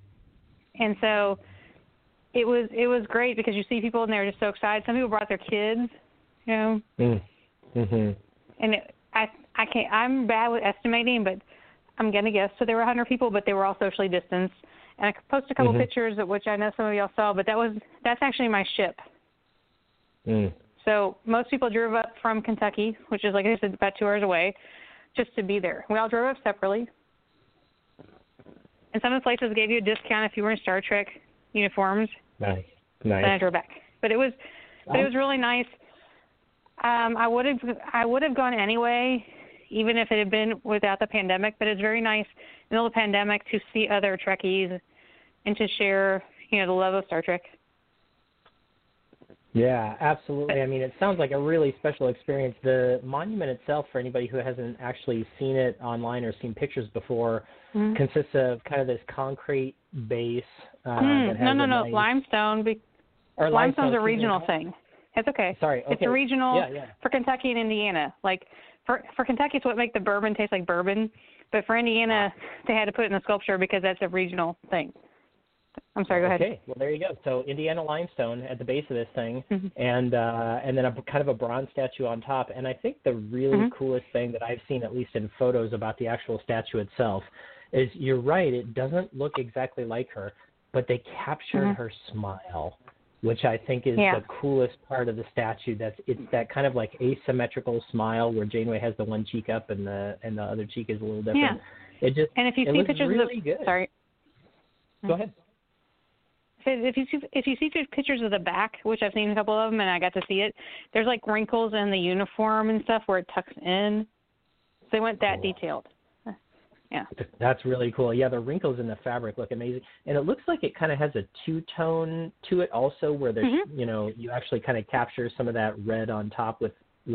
and so it was great because you see people and they're just so excited. Some people brought their kids, you know, and I can't. I'm bad with estimating, but I'm gonna guess. So there were 100 people, but they were all socially distanced. And I posted a couple pictures, of which I know some of y'all saw, but that's actually my ship. So most people drove up from Kentucky, which is, like I said, about 2 hours away, just to be there. We all drove up separately. And some of the places gave you a discount if you were in Star Trek uniforms. Nice. Then I drove back. But it was really nice. I would have gone anyway, even if it had been without the pandemic, but it's very nice in the middle of the pandemic to see other Trekkies and to share, the love of Star Trek. Yeah, absolutely. I mean, it sounds like a really special experience. The monument itself, for anybody who hasn't actually seen it online or seen pictures before, consists of kind of this concrete base. No, limestone. Limestone's a regional thing. That's okay. Sorry, okay. It's a regional for Kentucky and Indiana. Like, for Kentucky, it's what makes the bourbon taste like bourbon. But for Indiana, they had to put it in the sculpture because that's a regional thing. I'm sorry, go ahead. Okay, well, there you go. So Indiana limestone at the base of this thing, and then kind of a bronze statue on top. And I think the really coolest thing that I've seen, at least in photos about the actual statue itself, is you're right, it doesn't look exactly like her, but they captured her smile, which I think is the coolest part of the statue. It's that kind of like asymmetrical smile where Janeway has the one cheek up and the other cheek is a little different. Yeah. And if you see pictures really of the sorry. Go ahead. If you see pictures of the back, which I've seen a couple of them and I got to see it, there's like wrinkles in the uniform and stuff where it tucks in. So they went that detailed. Yeah. That's really cool. Yeah, the wrinkles in the fabric look amazing. And it looks like it kind of has a two-tone to it also where there's, you actually kind of capture some of that red on top with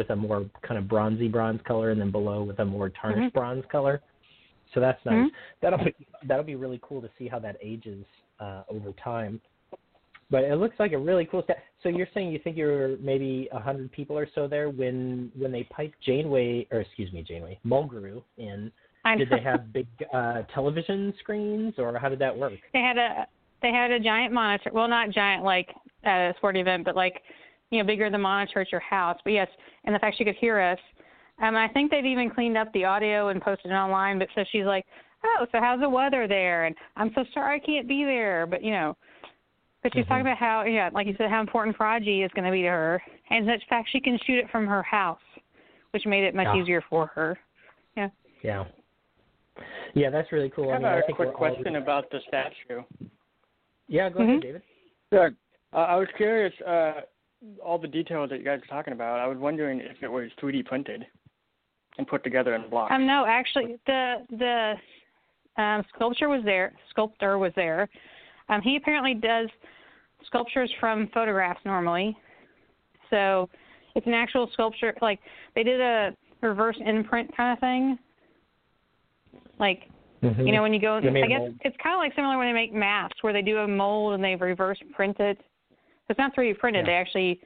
a more kind of bronze color and then below with a more tarnished bronze color. So that's nice. That'll be really cool to see how that ages over time. But it looks like a really cool step. So you're saying you think you're maybe 100 people or so there when they piped Mulgrew in. Did they have big television screens, or how did that work? They had a giant monitor. Well, not giant like at a sport event, but like bigger than monitor at your house. But yes, and the fact she could hear us. I think they've even cleaned up the audio and posted it online. But so she's like, "Oh, so how's the weather there?" And I'm so sorry I can't be there, but But she's talking about how like you said, how important Prodigy is going to be to her, and in fact she can shoot it from her house, which made it much easier for her. Yeah. Yeah. Yeah, that's really cool. I have a quick question about the statue. Yeah, go ahead, David. Yeah, I was curious, all the details that you guys were talking about, I was wondering if it was 3D printed and put together in blocks. No, actually, the sculptor was there. He apparently does sculptures from photographs normally. So it's an actual sculpture. Like, they did a reverse imprint kind of thing. Like, when you go, I guess it's kind of like similar when they make masks where they do a mold and they reverse print it. It's not 3D printed. Yeah. They actually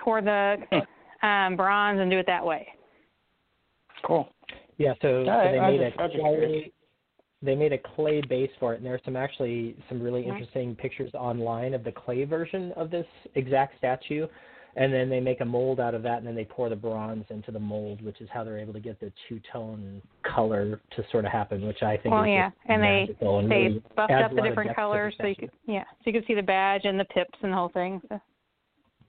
pour the bronze and do it that way. Cool. Yeah, they made a clay base for it, and there are some really interesting pictures online of the clay version of this exact statue. And then they make a mold out of that, and then they pour the bronze into the mold, which is how they're able to get the two-tone color to sort of happen, which I think is just magical. And they buffed up the different colors so you could see the badge and the pips and the whole thing. So.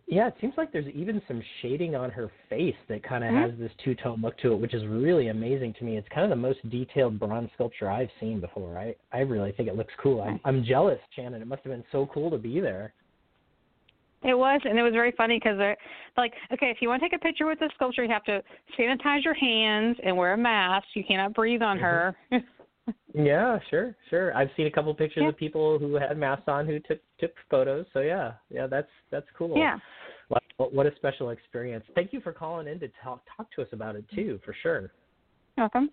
Yeah, it seems like there's even some shading on her face that kind of has this two-tone look to it, which is really amazing to me. It's kind of the most detailed bronze sculpture I've seen before. I really think it looks cool. I'm jealous, Shannon. It must have been so cool to be there. It was, and it was very funny because they're like, okay, if you want to take a picture with the sculpture, you have to sanitize your hands and wear a mask. You cannot breathe on her. Yeah, sure. I've seen a couple pictures of people who had masks on who took photos. So yeah, that's cool. Yeah, what a special experience. Thank you for calling in to talk to us about it too, for sure. Welcome.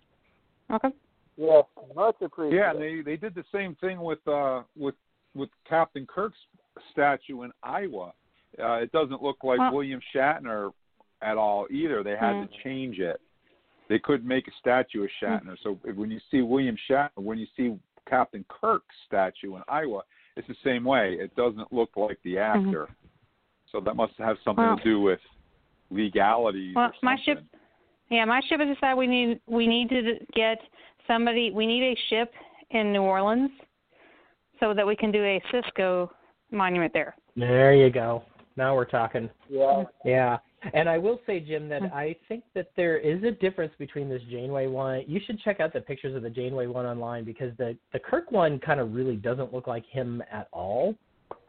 Yeah, much appreciated. Yeah, they did the same thing with Captain Kirk's statue in Iowa. It doesn't look like William Shatner at all either. They had to change it. They couldn't make a statue of Shatner. So when you see William Shatner, when you see Captain Kirk's statue in Iowa, it's the same way. It doesn't look like the actor. So that must have something to do with legality. Well, my ship has decided we need to get somebody. We need a ship in New Orleans so that we can do a Cisco monument there. There you go. Now we're talking. Yeah. And I will say, Jim, that I think that there is a difference between this Janeway one. You should check out the pictures of the Janeway one online because the Kirk one kind of really doesn't look like him at all.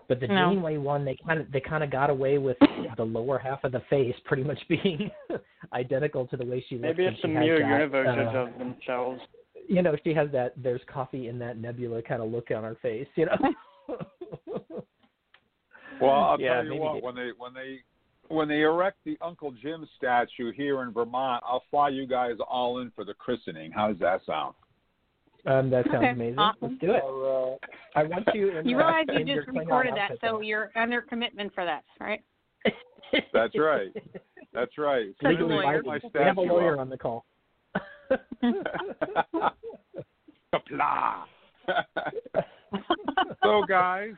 But the Janeway one, they kind of got away with the lower half of the face pretty much being identical to the way she looks. Maybe it's a mirror version of themselves. You know, she has that "there's coffee in that nebula" kind of look on her face. You know. Well, I'll tell you what, when they erect the Uncle Jim statue here in Vermont, I'll fly you guys all in for the christening. How does that sound? That sounds amazing. Awesome. Let's do it. I want you. You realize you just recorded that, so you're under commitment for that, right? That's right. We have a lawyer on the call. So, guys,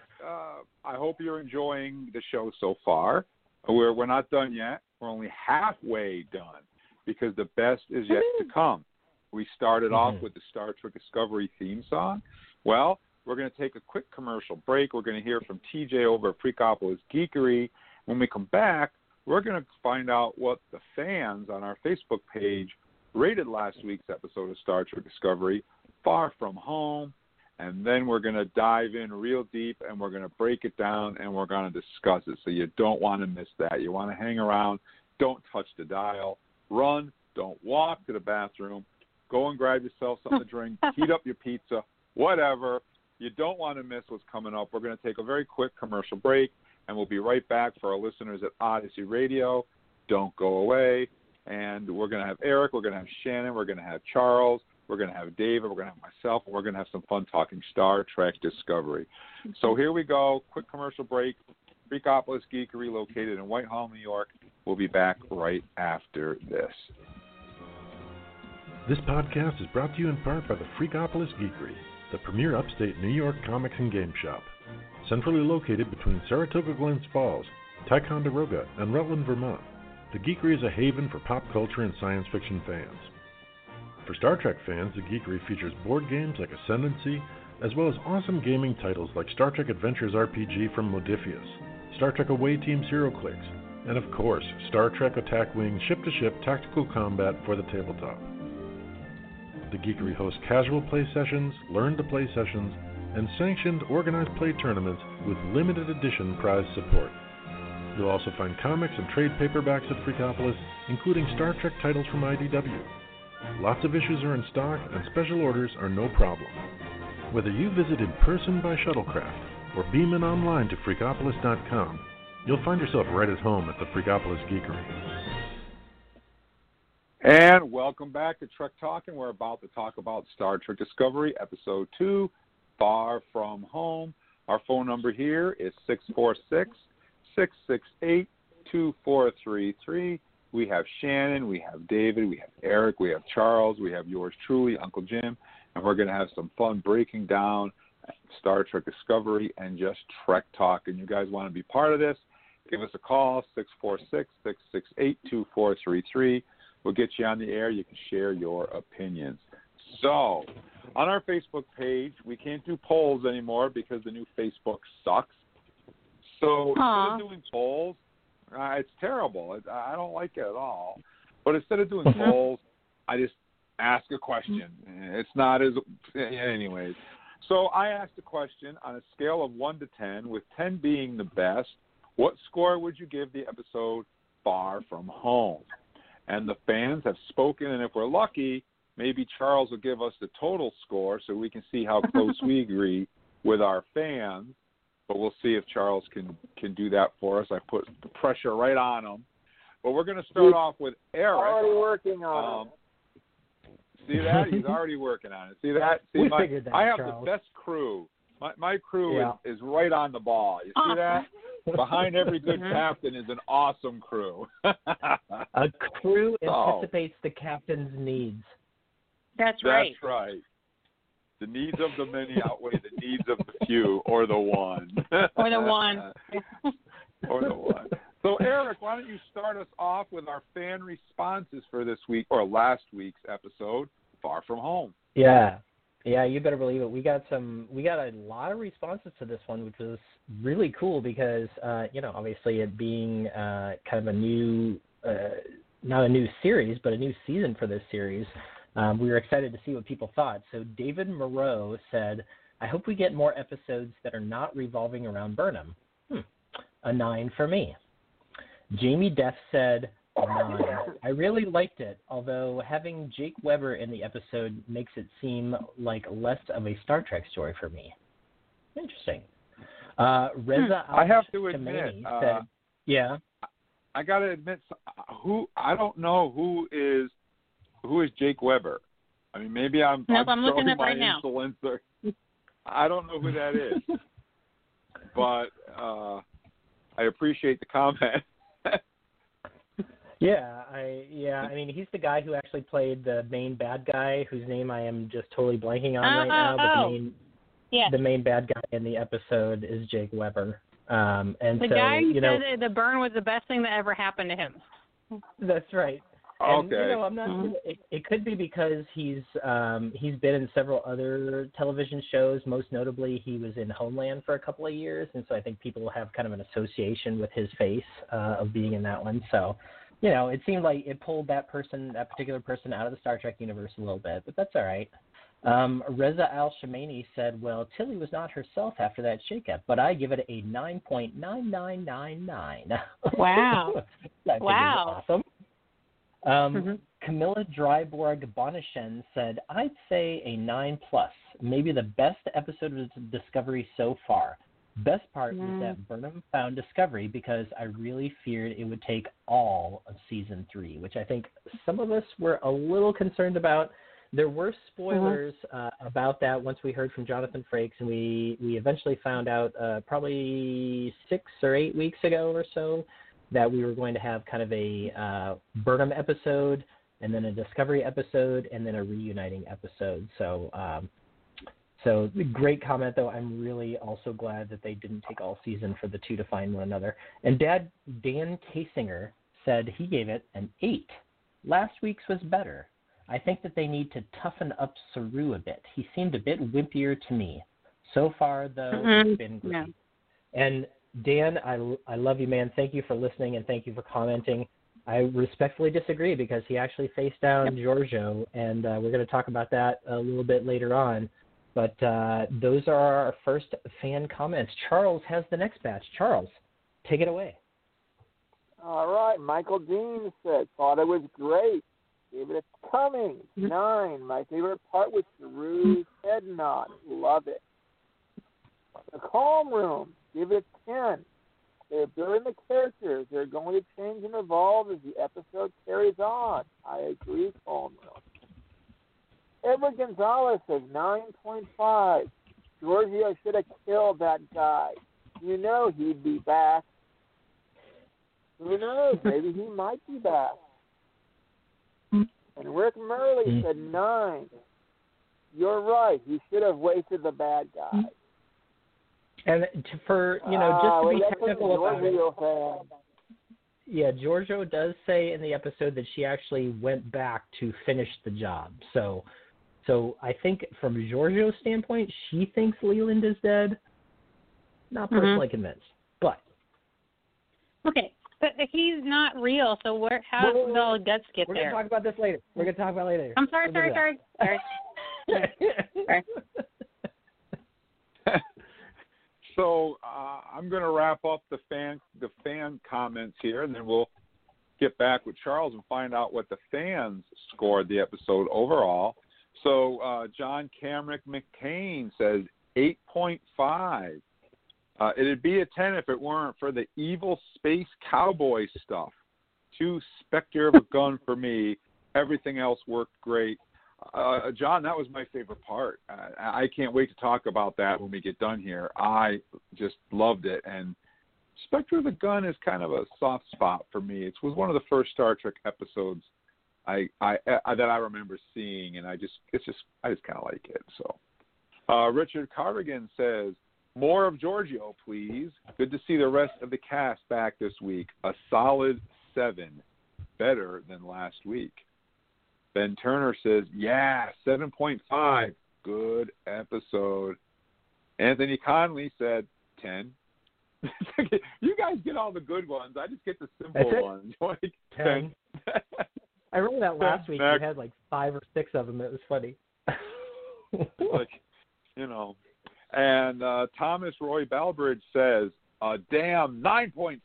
I hope you're enjoying the show so far. We're not done yet. We're only halfway done because the best is yet to come. We started off with the Star Trek Discovery theme song. Well, we're going to take a quick commercial break. We're going to hear from TJ over at Freakopolis Geekery. When we come back, we're going to find out what the fans on our Facebook page rated last week's episode of Star Trek Discovery, Far From Home. And then we're going to dive in real deep, and we're going to break it down, and we're going to discuss it. So you don't want to miss that. You want to hang around. Don't touch the dial. Run. Don't walk to the bathroom. Go and grab yourself something to drink. Heat up your pizza. Whatever. You don't want to miss what's coming up. We're going to take a very quick commercial break, and we'll be right back for our listeners at Odyssey Radio. Don't go away. And we're going to have Eric. We're going to have Shannon. We're going to have Charles. We're going to have David, we're going to have myself, and we're going to have some fun talking Star Trek Discovery. So here we go, quick commercial break. Freakopolis Geekery, located in Whitehall, New York. We'll be back right after this. This podcast is brought to you in part by the Freakopolis Geekery, the premier upstate New York comics and game shop. Centrally located between Saratoga Glens Falls, Ticonderoga, and Rutland, Vermont, the Geekery is a haven for pop culture and science fiction fans. For Star Trek fans, the Geekery features board games like Ascendancy, as well as awesome gaming titles like Star Trek Adventures RPG from Modiphius, Star Trek Away Team's HeroClix, and of course, Star Trek Attack Wing ship-to-ship tactical combat for the tabletop. The Geekery hosts casual play sessions, learn-to-play sessions, and sanctioned organized play tournaments with limited edition prize support. You'll also find comics and trade paperbacks at Freakopolis, including Star Trek titles from IDW. Lots of issues are in stock, and special orders are no problem. Whether you visit in person by shuttlecraft or beam in online to Freakopolis.com, you'll find yourself right at home at the Freakopolis Geekery. And welcome back to Trek Talking. We're about to talk about Star Trek Discovery, Episode 2, Far From Home. Our phone number here is 646-668-2433. We have Shannon, we have David, we have Eric, we have Charles, we have yours truly, Uncle Jim, and we're going to have some fun breaking down Star Trek Discovery and just Trek Talk. And you guys want to be part of this. give us a call, 646-668-2433. We'll get you on the air. You can share your opinions. So, on our Facebook page, we can't do polls anymore because the new Facebook sucks. So, instead of doing polls, it's terrible. I don't like it at all. But instead of doing polls, I just ask a question. It's not as – anyways. So, I asked a question on a scale of 1 to 10, with 10 being the best. What score would you give the episode Far From Home? And the fans have spoken, and if we're lucky, maybe Charles will give us the total score so we can see how close we agree with our fans. But we'll see if Charles can do that for us. I put the pressure right on him. But we're going to start off with Eric. Already working on it. See that? He's already working on it. See that? See, we figured that, I have Charles. The best crew. My crew is right on the ball. You see that? Behind every good captain is an awesome crew. A crew anticipates the captain's needs. That's right. That's right. The needs of the many outweigh the needs of the few, or the one. Or the one. Or the one. So, Eric, why don't you start us off with our fan responses for this week, or last week's episode, Far From Home. Yeah. Yeah, you better believe it. We got a lot of responses to this one, which was really cool because, obviously it being kind of a new, not a new series, but a new season for this series, we were excited to see what people thought. So David Moreau said, I hope we get more episodes that are not revolving around Burnham. A 9 for me. Jamie Deff said, I really liked it, although having Jake Weber in the episode makes it seem like less of a Star Trek story for me. Interesting. Reza I have to admit, said, yeah. I got to admit, I don't know who is Jake Weber. I mean, maybe I'm looking up right now. I don't know who that is, but I appreciate the comment. Yeah, I mean, he's the guy who actually played the main bad guy, whose name I am just totally blanking on right now. But the main bad guy in the episode is Jake Weber. And the guy who said the burn was the best thing that ever happened to him. That's right. And, okay. I'm not. It could be because he's been in several other television shows. Most notably, he was in Homeland for a couple of years, and so I think people have kind of an association with his face of being in that one. So. It seemed like it pulled that particular person out of the Star Trek universe a little bit, but that's all right. Reza Al-Shamani said, well, Tilly was not herself after that shakeup, but I give it a 9.9999. Wow. Wow. Awesome. Camilla Dryborg-Bonishen said, I'd say a 9+, maybe the best episode of Discovery so far. Best part was that Burnham found Discovery because I really feared it would take all of season 3, which I think some of us were a little concerned about. There were spoilers about that once we heard from Jonathan Frakes, and we eventually found out probably 6 or 8 weeks ago or so that we were going to have kind of a Burnham episode and then a Discovery episode and then a reuniting episode. So, so great comment, though. I'm really also glad that they didn't take all season for the two to find one another. And Dan Kasinger said he gave it an 8. Last week's was better. I think that they need to toughen up Saru a bit. He seemed a bit wimpier to me. So far, though, it's been great. Yeah. And Dan, I love you, man. Thank you for listening, and thank you for commenting. I respectfully disagree because he actually faced down Giorgio, and we're going to talk about that a little bit later on. But those are our first fan comments. Charles has the next batch. Charles, take it away. All right. Michael Dean said, thought it was great. Gave it a coming. 9. My favorite part was Saru's head nod. Love it. The Calm Room. Give it a 10. They're building the characters. They're going to change and evolve as the episode carries on. I agree, Calm Room. Edward Gonzalez said 9.5. Giorgio should have killed that guy. You know he'd be back. Who knows? Maybe he might be back. And Rick Murley said 9. You're right. He should have wasted the bad guy. And for, you know, just to be technical about it, Giorgio does say in the episode that she actually went back to finish the job. So I think from Giorgio's standpoint, she thinks Leland is dead. Not personally convinced, but okay. But he's not real, so how did all guts get there? We're going to talk about this later. I'm sorry. So I'm going to wrap up the fan comments here, and then we'll get back with Charles and find out what the fans scored the episode overall. So John Camrick McCain says 8.5. It'd be a 10 if it weren't for the evil space cowboy stuff. Too specter of a gun for me. Everything else worked great. John, that was my favorite part. I can't wait to talk about that when we get done here. I just loved it. And specter of the gun is kind of a soft spot for me. It was one of the first Star Trek episodes that I remember seeing, and I just kind of like it. So Richard Cardigan says, more of Giorgio, please. Good to see the rest of the cast back this week. A solid 7, better than last week. Ben Turner says, 7.5, good episode. Anthony Conley said, 10. You guys get all the good ones. I just get the simple ones. Like 10. I remember that last week you had like 5 or 6 of them. It was funny. And Thomas Roy Balbridge says, a damn 9.5.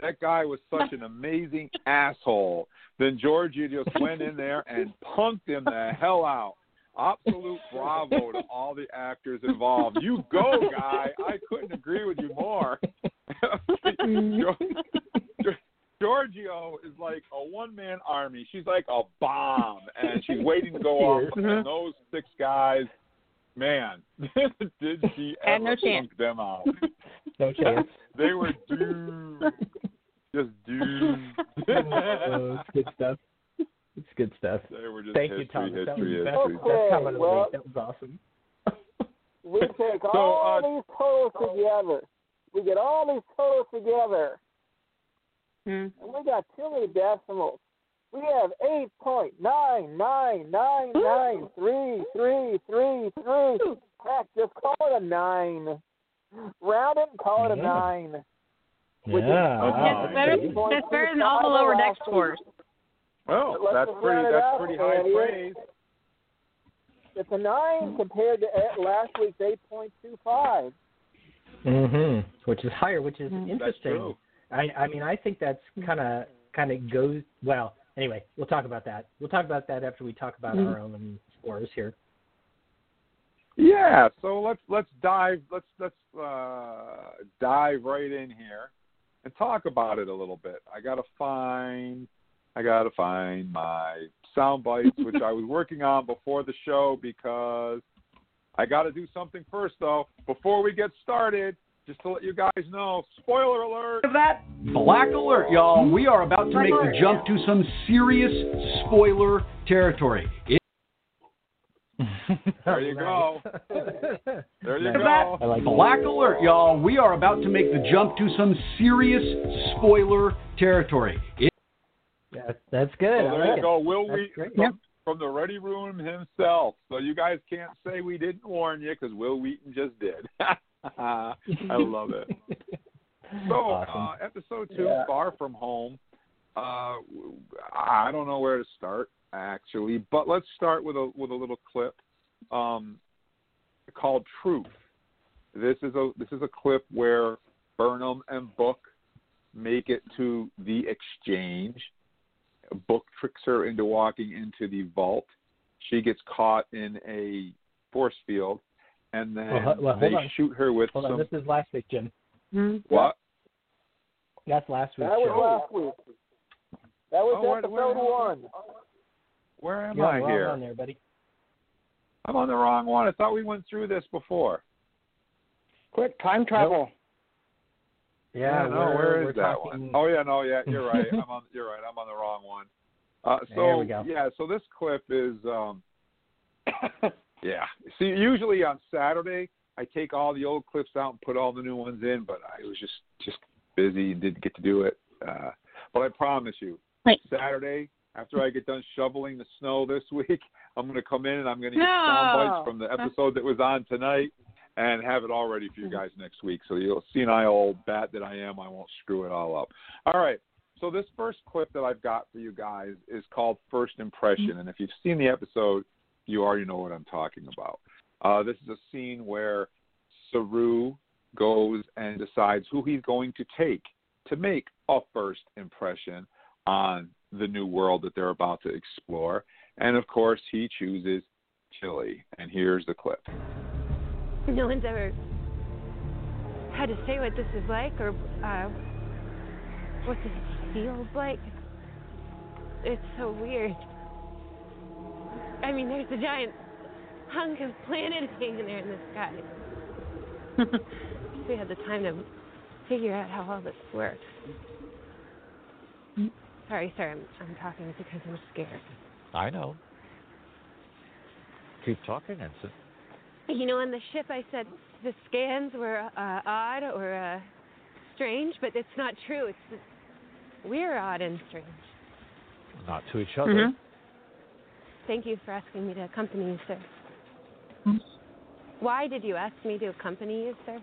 That guy was such an amazing asshole. Then Giorgio just went in there and punked him the hell out. Absolute bravo to all the actors involved. You go, guy. I couldn't agree with you more. Giorgio is like a one-man army. She's like a bomb, and she's waiting to go off. And those 6 guys, man, did she ever funk them out. No chance. They were doomed. Just doomed. It's good stuff. They were just Thank you, Thomas. History. That was awesome. We take all these totals together. We get all these totals together. And we got too many decimals. We have 8.999933333. Heck, just call it a 9. Round it and call it a 9. Yeah. That's better than all the lower deck scores. Well, that's pretty high praise. It's a 9 compared to last week's 8.25. Which is higher, which is interesting. I mean, I think that's kind of goes well. Anyway, we'll talk about that. We'll talk about that after we talk about our own scores here. Yeah, so let's dive right in here and talk about it a little bit. I gotta find my sound bites, which I was working on before the show, because I gotta do something first though before we get started. Just to let you guys know, spoiler alert. That black alert, y'all. We are about to make the jump to some serious spoiler territory. There you go. There you go. Black alert, y'all. We are about to make the jump to some serious spoiler territory. That's good. So there you go. Will we from the Ready Room himself? So you guys can't say we didn't warn you, because Will Wheaton just did. I love it. So, awesome. Episode 2, Far From Home. I don't know where to start, actually, but let's start with a little clip called "Truth." This is a clip where Burnham and Book make it to the exchange. Book tricks her into walking into the vault. She gets caught in a force field. And then they shoot her with some... Hold on, this is last week, Jim. What? That's last week. That was last week. That was episode 1. Where am I here? I'm on there, buddy. I'm on the wrong one. I thought we went through this before. Quick, time travel. Nope. Yeah, where is that one? Oh, yeah, no, yeah, you're right. You're right, I'm on the wrong one. There we go. Yeah, so this clip is... Yeah. See, usually on Saturday, I take all the old clips out and put all the new ones in, but I was just busy and didn't get to do it. But I promise you, Saturday, after I get done shoveling the snow this week, I'm going to come in and I'm going to get sound bites from the episode that was on tonight and have it all ready for you guys next week. So you'll see an old bat that I am. I won't screw it all up. All right. So this first clip that I've got for you guys is called First Impression. And if you've seen the episode, you already know what I'm talking about. This is a scene where Saru goes and decides who he's going to take to make a first impression on the new world that they're about to explore. And, of course, he chooses Tilly. And here's the clip. No one's ever had to say what this is like or what this feels like. It's so weird. I mean, there's a giant hunk of planet hanging there in the sky. We had the time to figure out how all this works. Sorry, I'm talking because I'm scared. I know. Keep talking, Ensign. You know, on the ship I said the scans were odd or strange, but it's not true. It's just we're odd and strange. Not to each other. Mm-hmm. Thank you for asking me to accompany you, sir. Why did you ask me to accompany you, sir?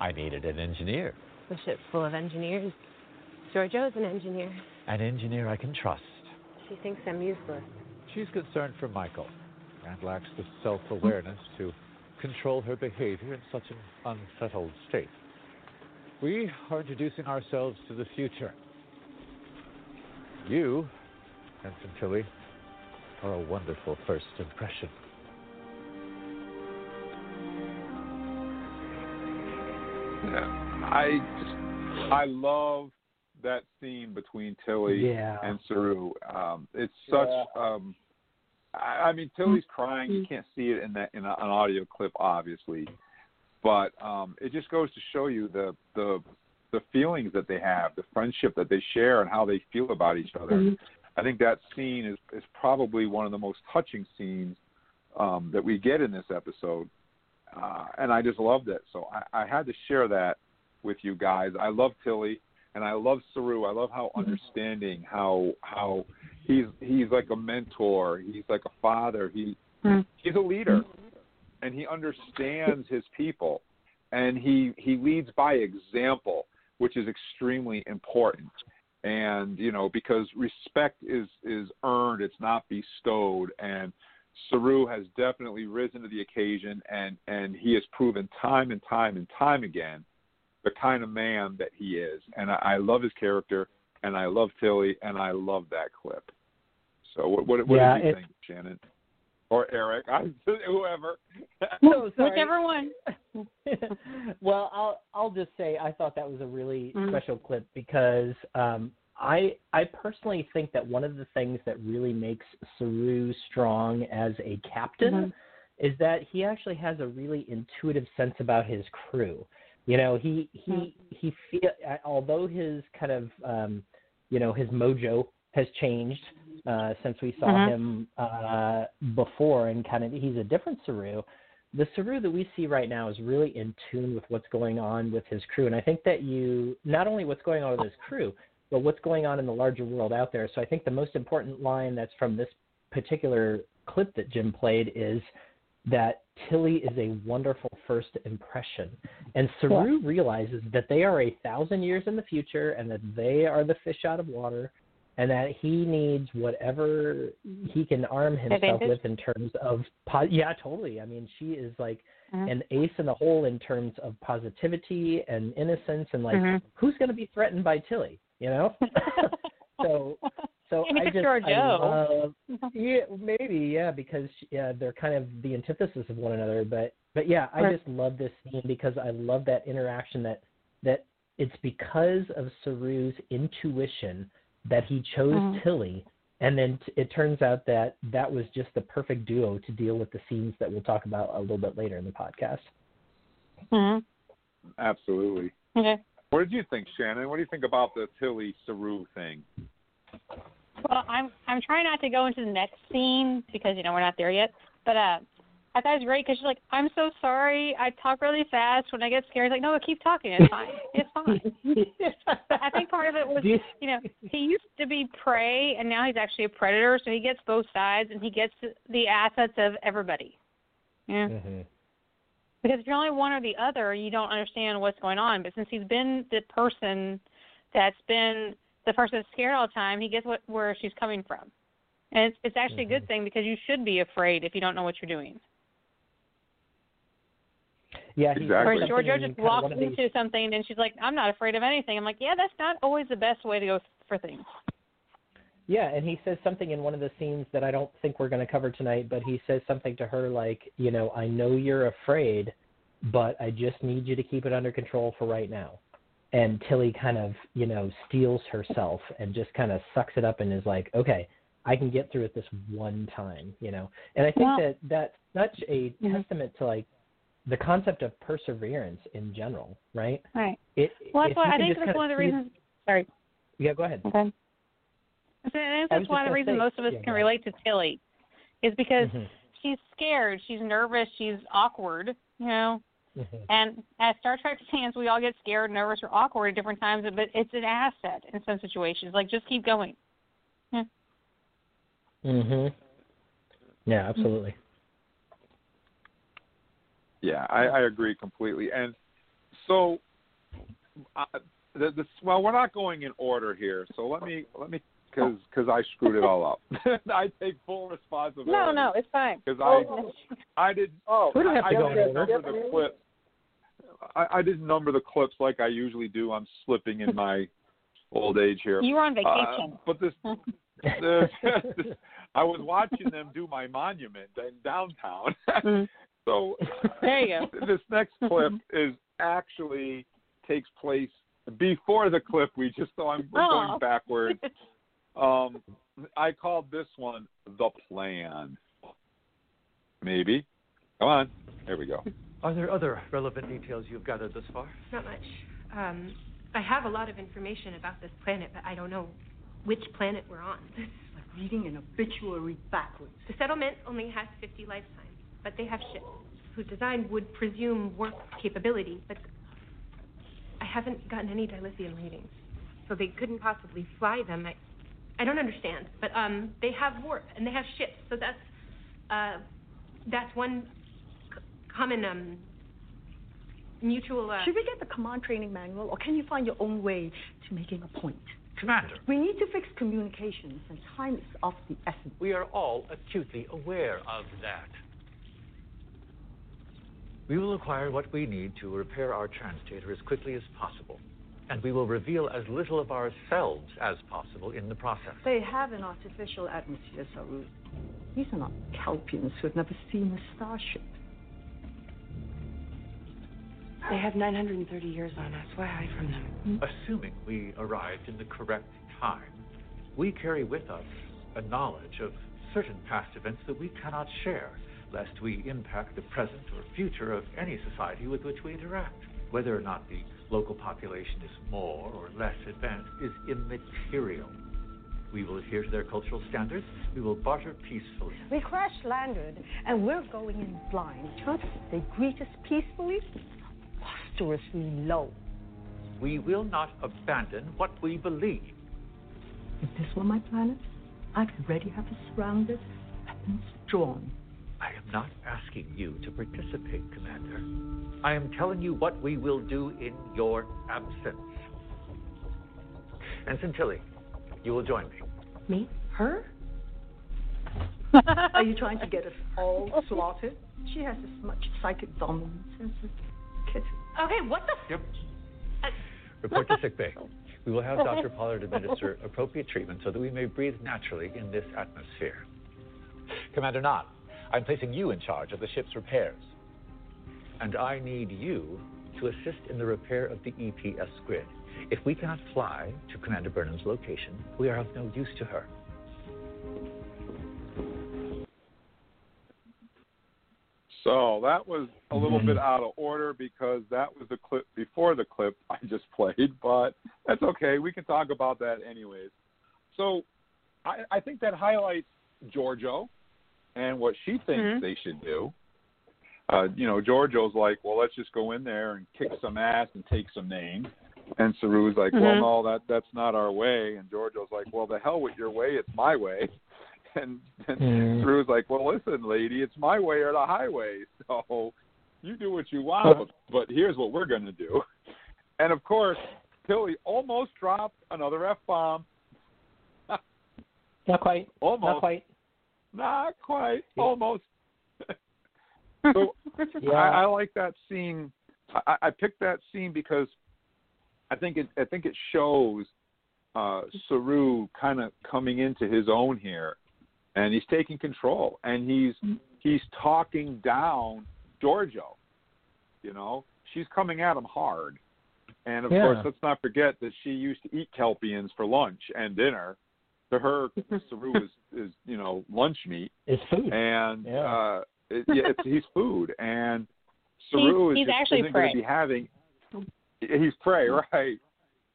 I needed an engineer. The ship's full of engineers. Giorgio's an engineer. An engineer I can trust. She thinks I'm useless. She's concerned for Michael and lacks the self-awareness to control her behavior in such an unsettled state. We are introducing ourselves to the future. You, Ensign Tilly, are a wonderful first impression. I love that scene between Tilly and Saru. It's such. I mean, Tilly's crying. You can't see it in an audio clip, obviously, but it just goes to show you the feelings that they have, the friendship that they share, and how they feel about each other. Mm-hmm. I think that scene is probably one of the most touching scenes that we get in this episode. And I just loved it. So I had to share that with you guys. I love Tilly and I love Saru. I love how understanding, how he's like a mentor. He's like a father. He's a leader and he understands his people and he leads by example, which is extremely important. And, you know, because respect is earned, it's not bestowed. And Saru has definitely risen to the occasion, and he has proven time and time again the kind of man that he is. And I love his character, and I love Tilly, and I love that clip. So what do you think, Shannon? Or Eric? Whoever. No, whichever one. Well, I'll just say I thought that was a really special clip because I personally think that one of the things that really makes Saru strong as a captain is that he actually has a really intuitive sense about his crew. You know, he feel, although his kind of his mojo has changed since we saw him before, and kind of he's a different Saru. The Saru that we see right now is really in tune with what's going on with his crew, and I think that not only what's going on with his crew, but what's going on in the larger world out there. So I think the most important line that's from this particular clip that Jim played is that Tilly is a wonderful first impression. And Saru realizes that they are 1,000 years in the future and that they are the fish out of water and that he needs whatever he can arm himself with in terms of... yeah, totally. I mean, she is like an ace in the hole in terms of positivity and innocence and like, who's going to be threatened by Tilly? You know, so I just because they're kind of the antithesis of one another. But yeah, I just love this scene because I love that interaction. That it's because of Saru's intuition that he chose Tilly, and then it turns out that was just the perfect duo to deal with the scenes that we'll talk about a little bit later in the podcast. Mm-hmm. Absolutely. Okay. What did you think, Shannon? What do you think about the Tilly Saru thing? Well, I'm trying not to go into the next scene because, you know, we're not there yet. But I thought it was great because she's like, I'm so sorry. I talk really fast. When I get scared, he's like, no, keep talking. It's fine. It's fine. I think part of it was, you know, he used to be prey, and now he's actually a predator, so he gets both sides, and he gets the assets of everybody. Yeah. Mm-hmm. Because if you're only one or the other, you don't understand what's going on. But since he's been the person that's been the person that's scared all the time, he gets where she's coming from. And it's actually mm-hmm. a good thing because you should be afraid if you don't know what you're doing. Yeah, exactly. Or Giorgio just walks into something and she's like, I'm not afraid of anything. I'm like, yeah, that's not always the best way to go for things. Yeah, and he says something in one of the scenes that I don't think we're going to cover tonight, but he says something to her like, you know, I know you're afraid, but I just need you to keep it under control for right now. And Tilly kind of, you know, steals herself and just kind of sucks it up and is like, okay, I can get through it this one time, you know. And I think that that's such a mm-hmm. testament to, like, the concept of perseverance in general, right? Right. Well, that's why I think that's one of the reasons. Sorry. Yeah, go ahead. Okay. I think that's one of the reasons most of us can relate to Tilly, is because mm-hmm. she's scared, she's nervous, she's awkward, you know. Mm-hmm. And as Star Trek fans, we all get scared, nervous, or awkward at different times, but it's an asset in some situations. Like, just keep going. Yeah. Mhm. Yeah, absolutely. Mm-hmm. Yeah, I agree completely. And so, well, we're not going in order here. So let me, because I screwed it all up. I take full responsibility. No, it's fine. Because I did. Oh, I didn't number the clips. I didn't number the clips like I usually do. I'm slipping in my old age here. You were on vacation. But this. I was watching them do my monument in downtown. Mm-hmm. So there you go. This next clip is actually takes place before the clip we just saw. We're going backwards. I called this one The Plan. Maybe. Come on. Here we go. Are there other relevant details you've gathered thus far? Not much. I have a lot of information about this planet, but I don't know which planet we're on. This is like reading an obituary backwards. The settlement only has 50 lifetimes. But they have ships whose design would presume warp capability, but I haven't gotten any dilithium readings, so they couldn't possibly fly them. I don't understand, but they have warp and they have ships, so that's one common mutual. Should we get the command training manual, or can you find your own way to making a point? Commander. We need to fix communications, and time is of the essence. We are all acutely aware of that. We will acquire what we need to repair our translator as quickly as possible, and we will reveal as little of ourselves as possible in the process. They have an artificial atmosphere, Saru. These are not Kelpians who have never seen a starship. They have 930 years on us. Why hide from them? Assuming we arrived in the correct time, we carry with us a knowledge of certain past events that we cannot share, lest we impact the present or future of any society with which we interact. Whether or not the local population is more or less advanced is immaterial. We will adhere to their cultural standards. We will barter peacefully. We crash-landed, and we're going in blind. They greet us peacefully, preposterously low. We will not abandon what we believe. If this were my planet, I'd already have it surrounded, weapons drawn. I am not asking you to participate, Commander. I am telling you what we will do in your absence. Ensign Tilly, you will join me. Me? Her? Are you trying to get us all slaughtered? She has as much psychic dominance as a kitten. Okay, what the? Yep. Report to sick bay. We will have Dr. Pollard administer appropriate treatment so that we may breathe naturally in this atmosphere. Commander Knott, I'm placing you in charge of the ship's repairs. And I need you to assist in the repair of the EPS grid. If we cannot fly to Commander Burnham's location, we are of no use to her. So that was a little bit out of order because that was the clip before the clip I just played, but that's okay. We can talk about that anyways. So I think that highlights Giorgio and what she thinks mm-hmm. they should do. Giorgio's like, well, let's just go in there and kick some ass and take some names. And Saru's like, well, no, that's not our way. And Giorgio's like, well, the hell with your way, it's my way. And Saru's like, well, listen, lady, it's my way or the highway. So you do what you want, but here's what we're going to do. And, of course, Tilly almost dropped another F-bomb. Not quite. Almost. Not quite. Not quite. Yeah. Almost. So yeah. I like that scene. I picked that scene because I think it shows Saru kind of coming into his own here, and he's taking control, and he's talking down Giorgio. You know, she's coming at him hard, and of course, let's not forget that she used to eat kelpians for lunch and dinner. To her, Saru is lunch meat. It's food, and he's food, and Saru isn't going to be having. He's prey, right?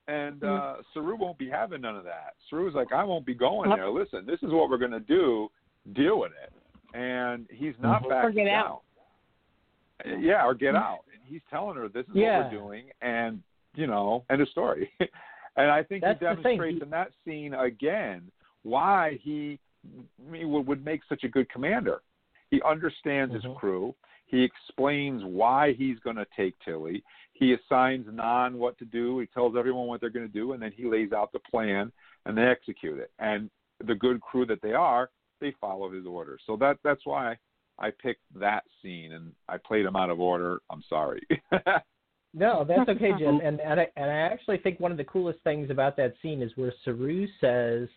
And Saru won't be having none of that. Saru's like, I won't be going there. Listen, this is what we're going to do. Deal with it. And he's not back. Or get out. Yeah, or get out. And he's telling her this is what we're doing, and, end of story. And I think he demonstrates in that scene, again, why he would make such a good commander. He understands his crew. He explains why he's going to take Tilly. He assigns Nan what to do. He tells everyone what they're going to do, and then he lays out the plan, and they execute it. And the good crew that they are, they follow his orders. So that's why I picked that scene, and I played him out of order. I'm sorry. No, that's okay, Jim. And I actually think one of the coolest things about that scene is where Saru says,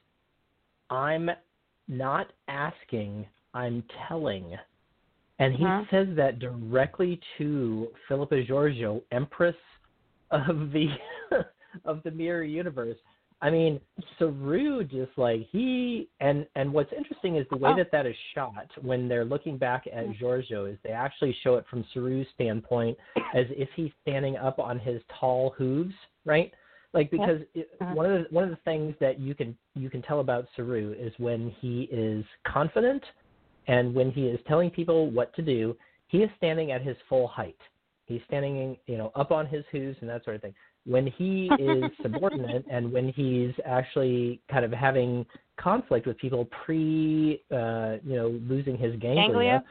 I'm not asking, I'm telling. And he says that directly to Philippa Giorgio, Empress of the of the Mirror Universe. I mean, Saru just and what's interesting is the way that is shot when they're looking back at Giorgio is they actually show it from Saru's standpoint as if he's standing up on his tall hooves, right? Like because one of the things that you can tell about Saru is when he is confident. And when he is telling people what to do, he is standing at his full height. He's standing, up on his hooves and that sort of thing. When he is subordinate and when he's actually kind of having conflict with people losing his ganglia,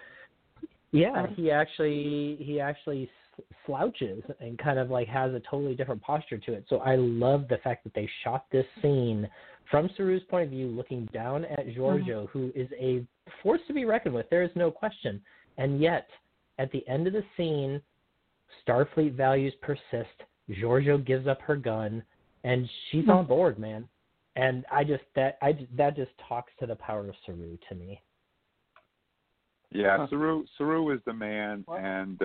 he actually slouches and kind of has a totally different posture to it. So I love the fact that they shot this scene from Saru's point of view, looking down at Giorgio, who is a force to be reckoned with. There is no question. And yet, at the end of the scene, Starfleet values persist. Giorgio gives up her gun, and she's on board, man. And that just talks to the power of Saru to me. Yeah, Saru is the man, and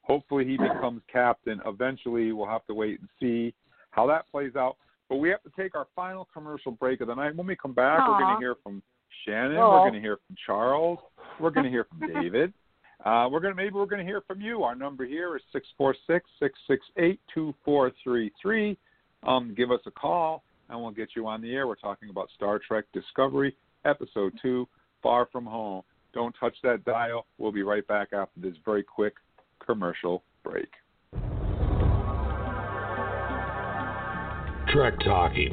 hopefully he becomes captain. Eventually, we'll have to wait and see how that plays out. But we have to take our final commercial break of the night. When we come back, we're going to hear from Shannon. Aww. We're going to hear from Charles. We're going to hear from David. We're going to hear from you. Our number here is 646-668-2433. Give us a call, and we'll get you on the air. We're talking about Star Trek Discovery, Episode 2, Far From Home. Don't touch that dial. We'll be right back after this very quick commercial break. Trek Talking,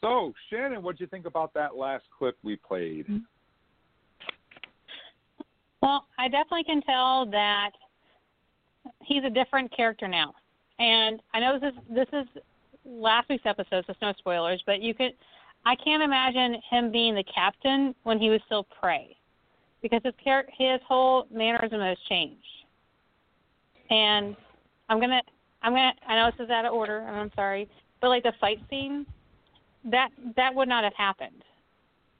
So, Shannon, what did you think about that last clip we played? Well, I definitely can tell that he's a different character now. And I know this is last week's episode, so it's no spoilers, but I can't imagine him being the captain when he was still prey, because his whole mannerism has changed. And I know this is out of order, and I'm sorry, but the fight scene, That would not have happened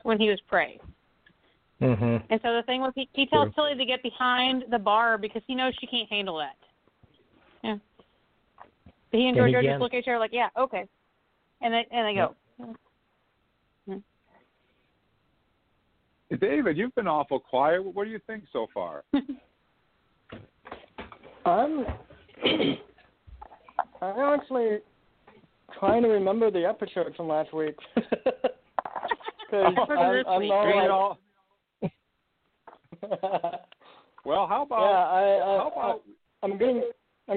when he was prey. Mm-hmm. And so the thing was, he tells Tilly to get behind the bar because he knows she can't handle that. Yeah. But he and George just look at each other like, yeah, okay. And they go. Yeah. Hey, David, you've been awful quiet. What do you think so far? I'm actually trying to remember the episode from last week. Well, how about? I'm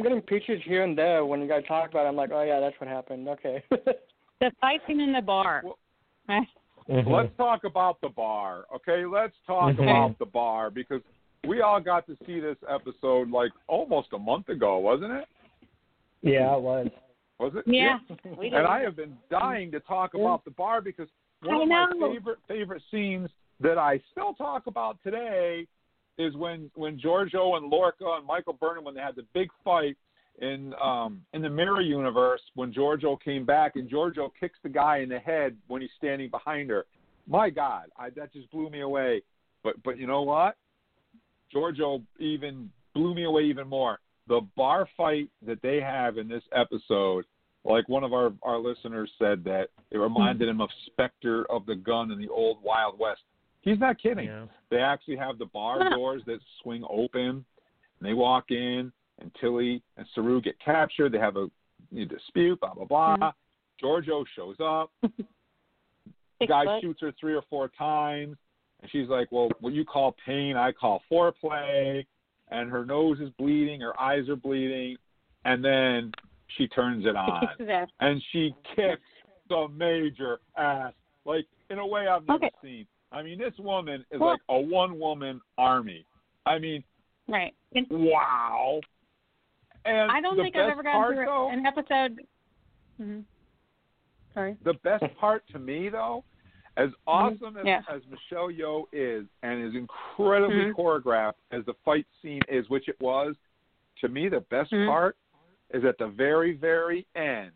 getting pictures here and there when you guys talk about it. I'm like, oh yeah, that's what happened. Okay. The fighting in the bar. Well, let's talk about the bar, okay? Let's talk about the bar because we all got to see this episode like almost a month ago, wasn't it? Yeah, it was. Was it? Yeah. And I have been dying to talk about the bar because one of my favorite scenes that I still talk about today is when Giorgio and Lorca and Michael Burnham, when they had the big fight in the mirror universe, when Giorgio came back and Giorgio kicks the guy in the head when he's standing behind her. My God, that just blew me away. But you know what? Giorgio even blew me away even more. The bar fight that they have in this episode, like one of our listeners said that it reminded him of Spectre of the Gun in the old Wild West. He's not kidding. Yeah. They actually have the bar doors that swing open, and they walk in, and Tilly and Saru get captured. They have a dispute, blah, blah, blah. Mm-hmm. Giorgio shows up. The guy shoots her 3 or 4 times, and she's like, well, what you call pain, I call foreplay. And her nose is bleeding, her eyes are bleeding, and then she turns it on. And she kicks the major ass, like in a way I've never seen. I mean, this woman is like a one-woman army. I mean, right? Wow. And I don't think I've ever gotten through an episode. Mm-hmm. Sorry. The best part to me, though, as awesome as Michelle Yeoh is and as incredibly choreographed as the fight scene is, which it was, to me the best part is at the very, very end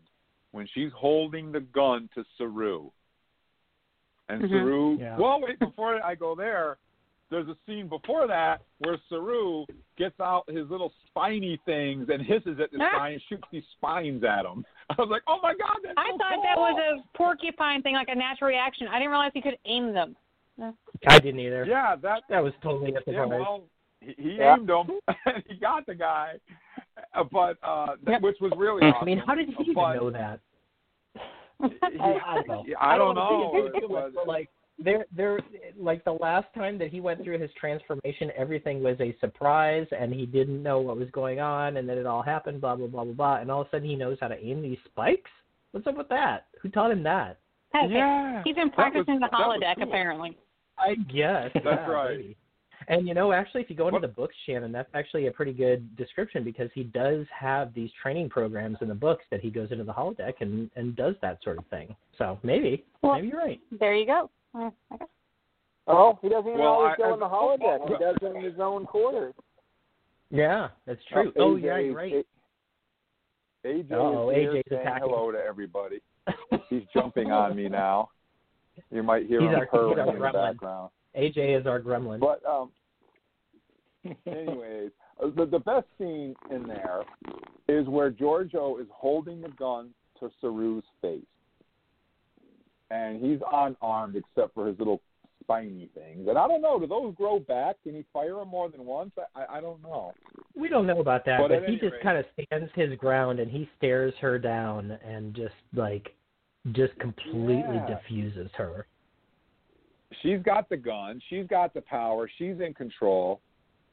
when she's holding the gun to Saru. And Saru, well, wait, before I go there, there's a scene before that where Saru gets out his little spiny things and hisses at the guy and shoots these spines at him. I was like, oh my God, that's I so thought cool. That was a porcupine thing, like a natural reaction. I didn't realize he could aim them. No. I didn't either. Yeah, that was totally at the well, he aimed them and he got the guy, but which was really awesome. I mean, how did he even know that? I don't know. It was like. There, like the last time that he went through his transformation, everything was a surprise, and he didn't know what was going on, and then it all happened, blah, blah, blah, blah, blah, and all of a sudden he knows how to aim these spikes? What's up with that? Who taught him that? Yeah. He's been practicing the holodeck, apparently. I guess. That's right. Maybe. And, you know, actually, if you go into the books, Shannon, that's actually a pretty good description because he does have these training programs in the books that he goes into the holodeck and does that sort of thing. So maybe you're right. There you go. Oh, he doesn't even always go in the holodeck. He does it in his own quarters. Yeah, that's true. Oh, AJ, yeah, you're right. AJ's attacking. Hello to everybody. He's jumping on me now. You might hear him purring in the background. AJ is our gremlin. But anyways, the best scene in there is where Giorgio is holding the gun to Saru's face. And he's unarmed except for his little spiny things. And I don't know, do those grow back? Can he fire them more than once? I don't know. We don't know about that, but he just kind of stands his ground and he stares her down and just completely diffuses her. She's got the gun. She's got the power. She's in control.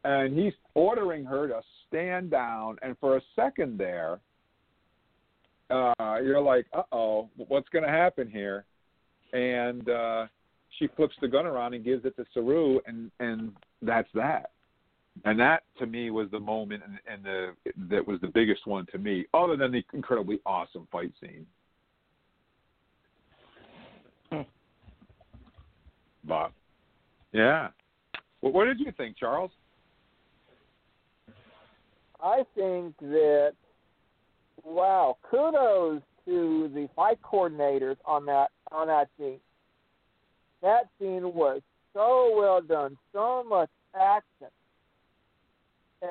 And he's ordering her to stand down. And for a second there, you're like, uh-oh, what's going to happen here? And she flips the gun around and gives it to Saru, and that's that. And that, to me, was the moment that was the biggest one to me, other than the incredibly awesome fight scene. But, yeah. Well, what did you think, Charles? I think that, wow, kudos to the fight coordinators on that scene. That scene was so well done, so much action.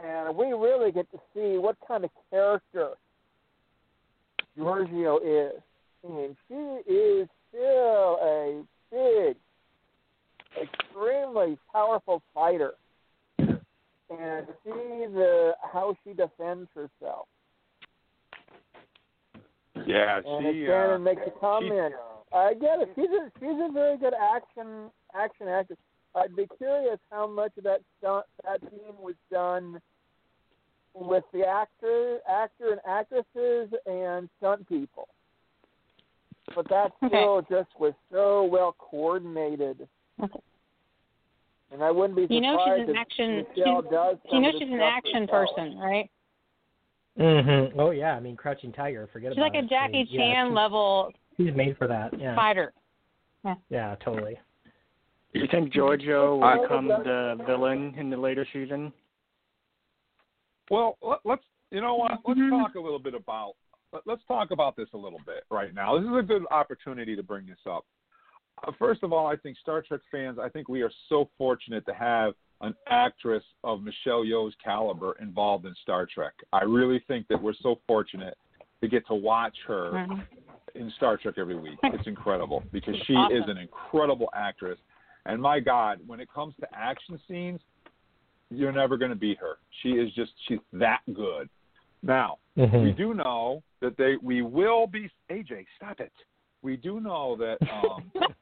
and we really get to see what kind of character Giorgio is. And she is still a big, extremely powerful fighter. And see how she defends herself. Yeah, and makes a comment. I get it. She's a very good action actress. I'd be curious how much of that scene was done with the actor and actresses and stunt people. But that still just was so well coordinated. And I wouldn't be surprised she's an action person, right? Mm-hmm. Oh, yeah. I mean, Crouching Tiger, forget about it. She's like a Jackie Chan level. She's made for that. Yeah. Fighter. Yeah. Yeah, totally. You think Giorgio will become the villain in the later season? Well, let's talk about this a little bit right now. This is a good opportunity to bring this up. First of all, I think Star Trek fans, I think we are so fortunate to have an actress of Michelle Yeoh's caliber involved in Star Trek. I really think that we're so fortunate to get to watch her in Star Trek every week. It's incredible because she is an incredible actress. And my God, when it comes to action scenes, you're never going to beat her. She's that good. Now, we do know that we do know that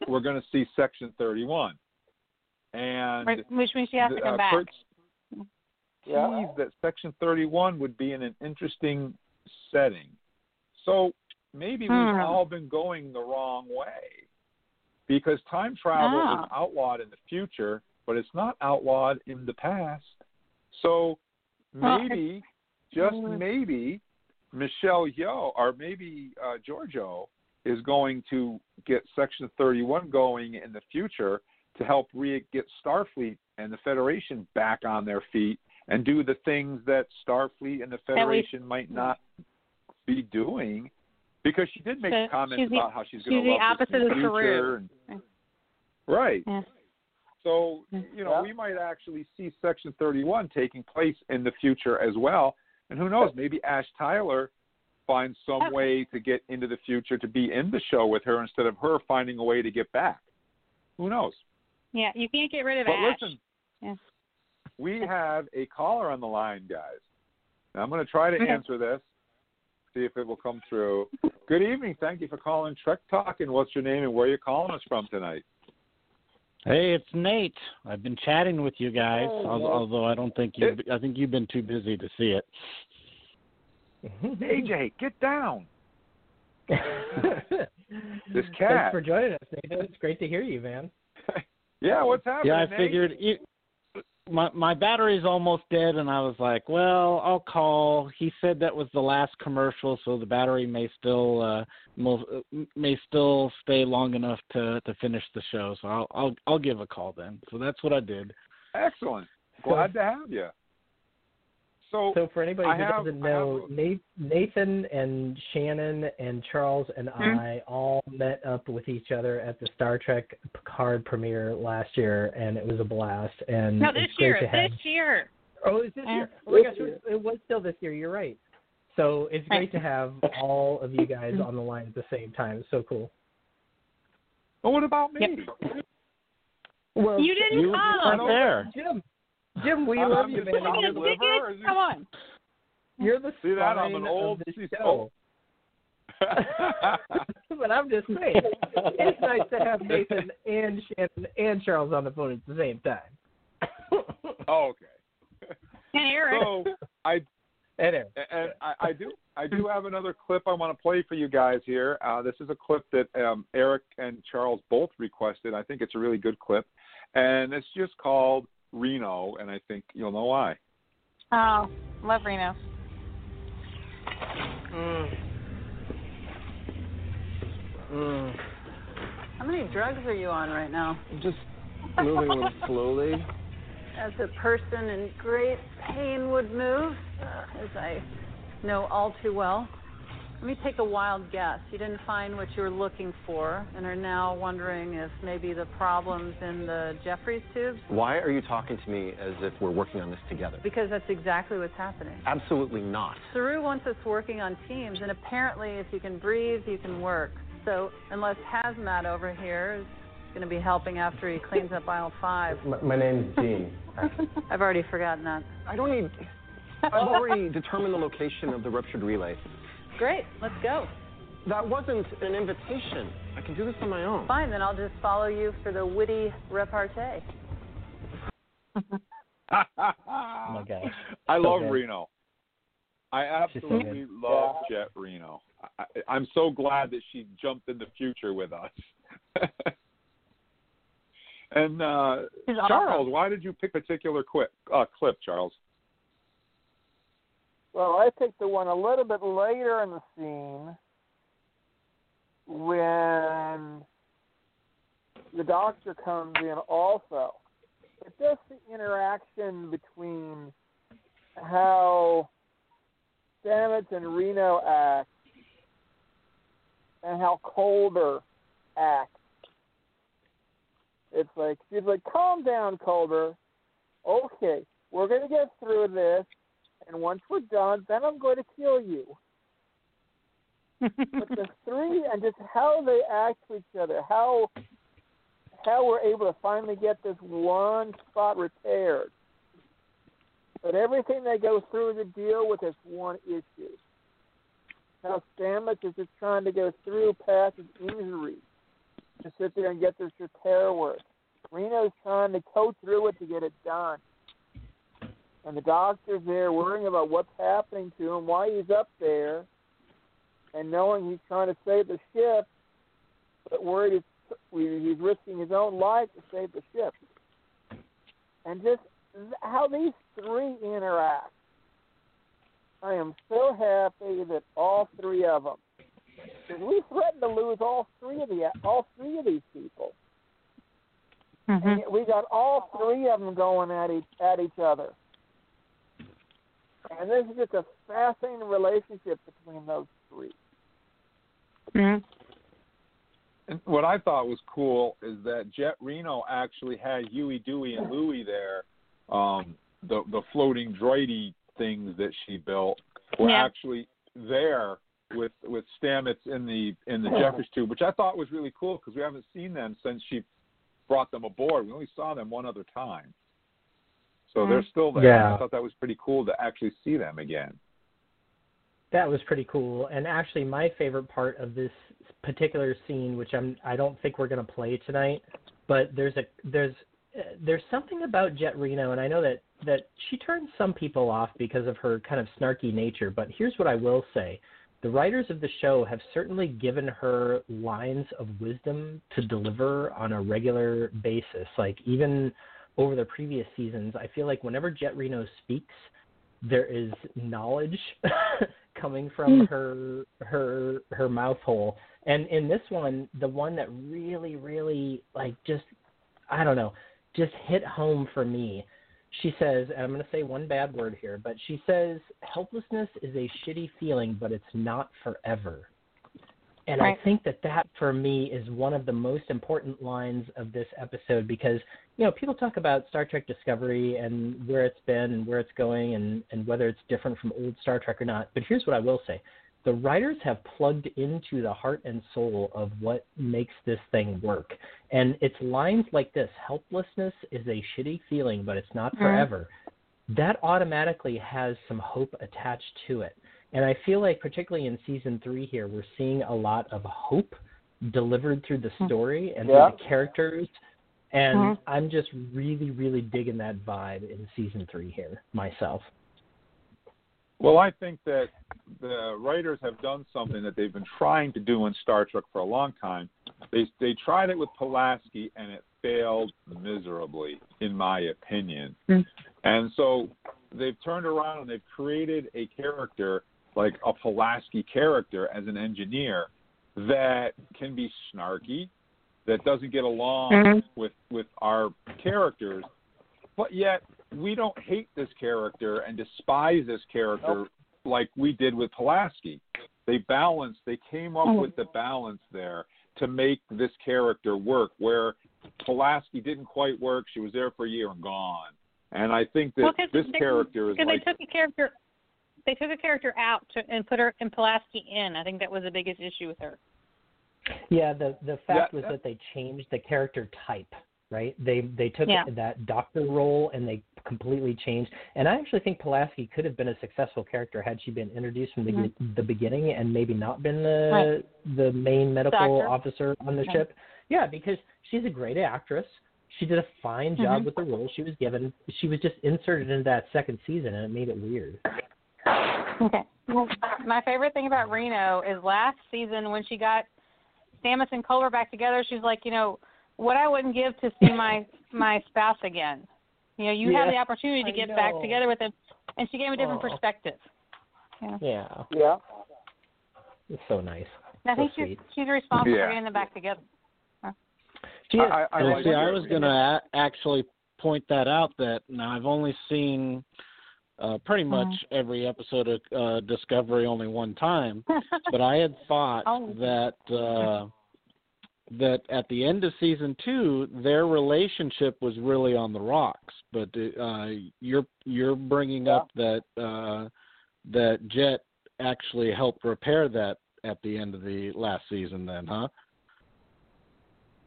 we're going to see Section 31. And which means she has to come back. That Section 31 would be in an interesting setting. So maybe we've all been going the wrong way because time travel is outlawed in the future, but it's not outlawed in the past. So maybe, maybe, Michelle Yeoh or maybe Giorgio is going to get Section 31 going in the future to help get Starfleet and the Federation back on their feet and do the things that Starfleet and the Federation might not be doing, because she did make comments about how she's going to love the opposite of Saru. Right. Yeah. So, we might actually see Section 31 taking place in the future as well. And who knows, maybe Ash Tyler finds some way to get into the future to be in the show with her instead of her finding a way to get back. Who knows? Yeah, you can't get rid of Ash. But listen, we have a caller on the line, guys. Now, I'm going to try to answer this, see if it will come through. Good evening. Thank you for calling Trek Talk. And what's your name and where you're calling us from tonight? Hey, it's Nate. I've been chatting with you guys, although I don't think I think you've been too busy to see it. AJ, get down. This cat. Thanks for joining us, Nathan. It's great to hear you, man. Yeah, what's happening? Yeah, I figured my battery's almost dead, and I was like, well, I'll call. He said that was the last commercial, so the battery may still stay long enough to finish the show. So I'll give a call then. So that's what I did. Excellent. Glad to have you. So for anybody who doesn't know, Nathan and Shannon and Charles and I all met up with each other at the Star Trek Picard premiere last year, and it was a blast. And this year. Oh, it's this year. Oh my gosh, it was still this year. You're right. So it's great to have all of you guys on the line at the same time. It's so cool. Well, what about me? Yep. Well, you didn't come. Jim, we love you, man. Come on. You're the see that? I'm an old CEO. But I'm just saying, it's nice to have Nathan and Shannon and Charles on the phone at the same time. Oh, okay. And Eric. So I do have another clip I want to play for you guys here. This is a clip that Eric and Charles both requested. I think it's a really good clip, and it's just called Reno, and I think you'll know why. Oh, love Reno. How many drugs are you on right now? Just moving them slowly. As a person in great pain would move, as I know all too well. Let me take a wild guess. You didn't find what you were looking for and are now wondering if maybe the problem's in the Jeffries tubes? Why are you talking to me as if we're working on this together? Because that's exactly what's happening. Absolutely not. Saru wants us working on teams, and apparently if you can breathe, you can work. So unless Hazmat over here is going to be helping after he cleans up aisle 5. My name's Gene. I've already forgotten that. I don't need... I've already determined the location of the ruptured relay. Great, let's go. That wasn't an invitation. I can do this on my own. Fine, then I'll just follow you for the witty repartee. Oh my gosh. I love Reno. I absolutely love Jet Reno. I'm so glad that she jumped in the future with us. And Charles, why did you pick a particular clip, Charles? Well, I picked the one a little bit later in the scene when the doctor comes in also. It's just the interaction between how Stamets and Reno act and how Calder acts. It's like, she's like, calm down, Calder. Okay, we're going to get through this. And once we're done, then I'm going to kill you. But the three, and just how they act to each other, how we're able to finally get this one spot repaired. But everything they go through to deal with this one issue. How Stamets is just trying to go through past his injury to sit there and get this repair work. Reno's trying to go through it to get it done. And the doctor's there worrying about what's happening to him, why he's up there, and knowing he's trying to save the ship, but worried he's risking his own life to save the ship. And just how these three interact. I am so happy that all three of them, because we threatened to lose all three of these people. Mm-hmm. And yet we got all three of them going at each other. And this is just a fascinating relationship between those three. Mm-hmm. And what I thought was cool is that Jet Reno actually had Huey, Dewey, and Louie there. The floating droidy things that she built were actually there with Stamets in the Jeffries tube, which I thought was really cool because we haven't seen them since she brought them aboard. We only saw them one other time. So they're still there. Yeah. I thought that was pretty cool to actually see them again. That was pretty cool. And actually my favorite part of this particular scene, which I don't think we're going to play tonight, but there's something about Jet Reno, and I know that she turns some people off because of her kind of snarky nature, but here's what I will say. The writers of the show have certainly given her lines of wisdom to deliver on a regular basis. Like even over the previous seasons, I feel like whenever Jet Reno speaks, there is knowledge coming from her mouth hole. And in this one, the one that really, really, like, just, I don't know, just hit home for me, she says, and I'm going to say one bad word here, but she says, helplessness is a shitty feeling, but it's not forever. And I think that for me is one of the most important lines of this episode because, you know, people talk about Star Trek Discovery and where it's been and where it's going and whether it's different from old Star Trek or not. But here's what I will say. The writers have plugged into the heart and soul of what makes this thing work. And it's lines like this, helplessness is a shitty feeling, but it's not forever. That automatically has some hope attached to it. And I feel like particularly in season 3 here, we're seeing a lot of hope delivered through the story and through the characters. And I'm just really, really digging that vibe in season 3 here myself. Well, I think that the writers have done something that they've been trying to do in Star Trek for a long time. They tried it with Pulaski, and it failed miserably, in my opinion. And so they've turned around and they've created a character like a Pulaski character as an engineer that can be snarky, that doesn't get along with our characters, but yet we don't hate this character and despise this character like we did with Pulaski. They balanced. They came up with the balance there to make this character work, where Pulaski didn't quite work. She was there for a year and gone. And I think that this character is because like, they took a character out and put her and Pulaski in. I think that was the biggest issue with her. Yeah, the fact was that they changed the character type. Right? They took that doctor role and they completely changed. And I actually think Pulaski could have been a successful character had she been introduced from the beginning and maybe not been the main medical officer on the ship. Yeah, because she's a great actress. She did a fine job with the role she was given. She was just inserted into that second season and it made it weird. Okay. Well, my favorite thing about Reno is last season when she got Stamets and Culver back together, she was like, you know, what I wouldn't give to see my spouse again. You know, you have the opportunity to get back together with him, and she gave a different perspective. Yeah. It's so nice. I think she's responsible for getting them back together. I was going to actually point that out, that now I've only seen pretty much every episode of Discovery only one time, but I had thought that at the end of season 2, their relationship was really on the rocks. But you're bringing up that Jet actually helped repair that at the end of the last season then, huh?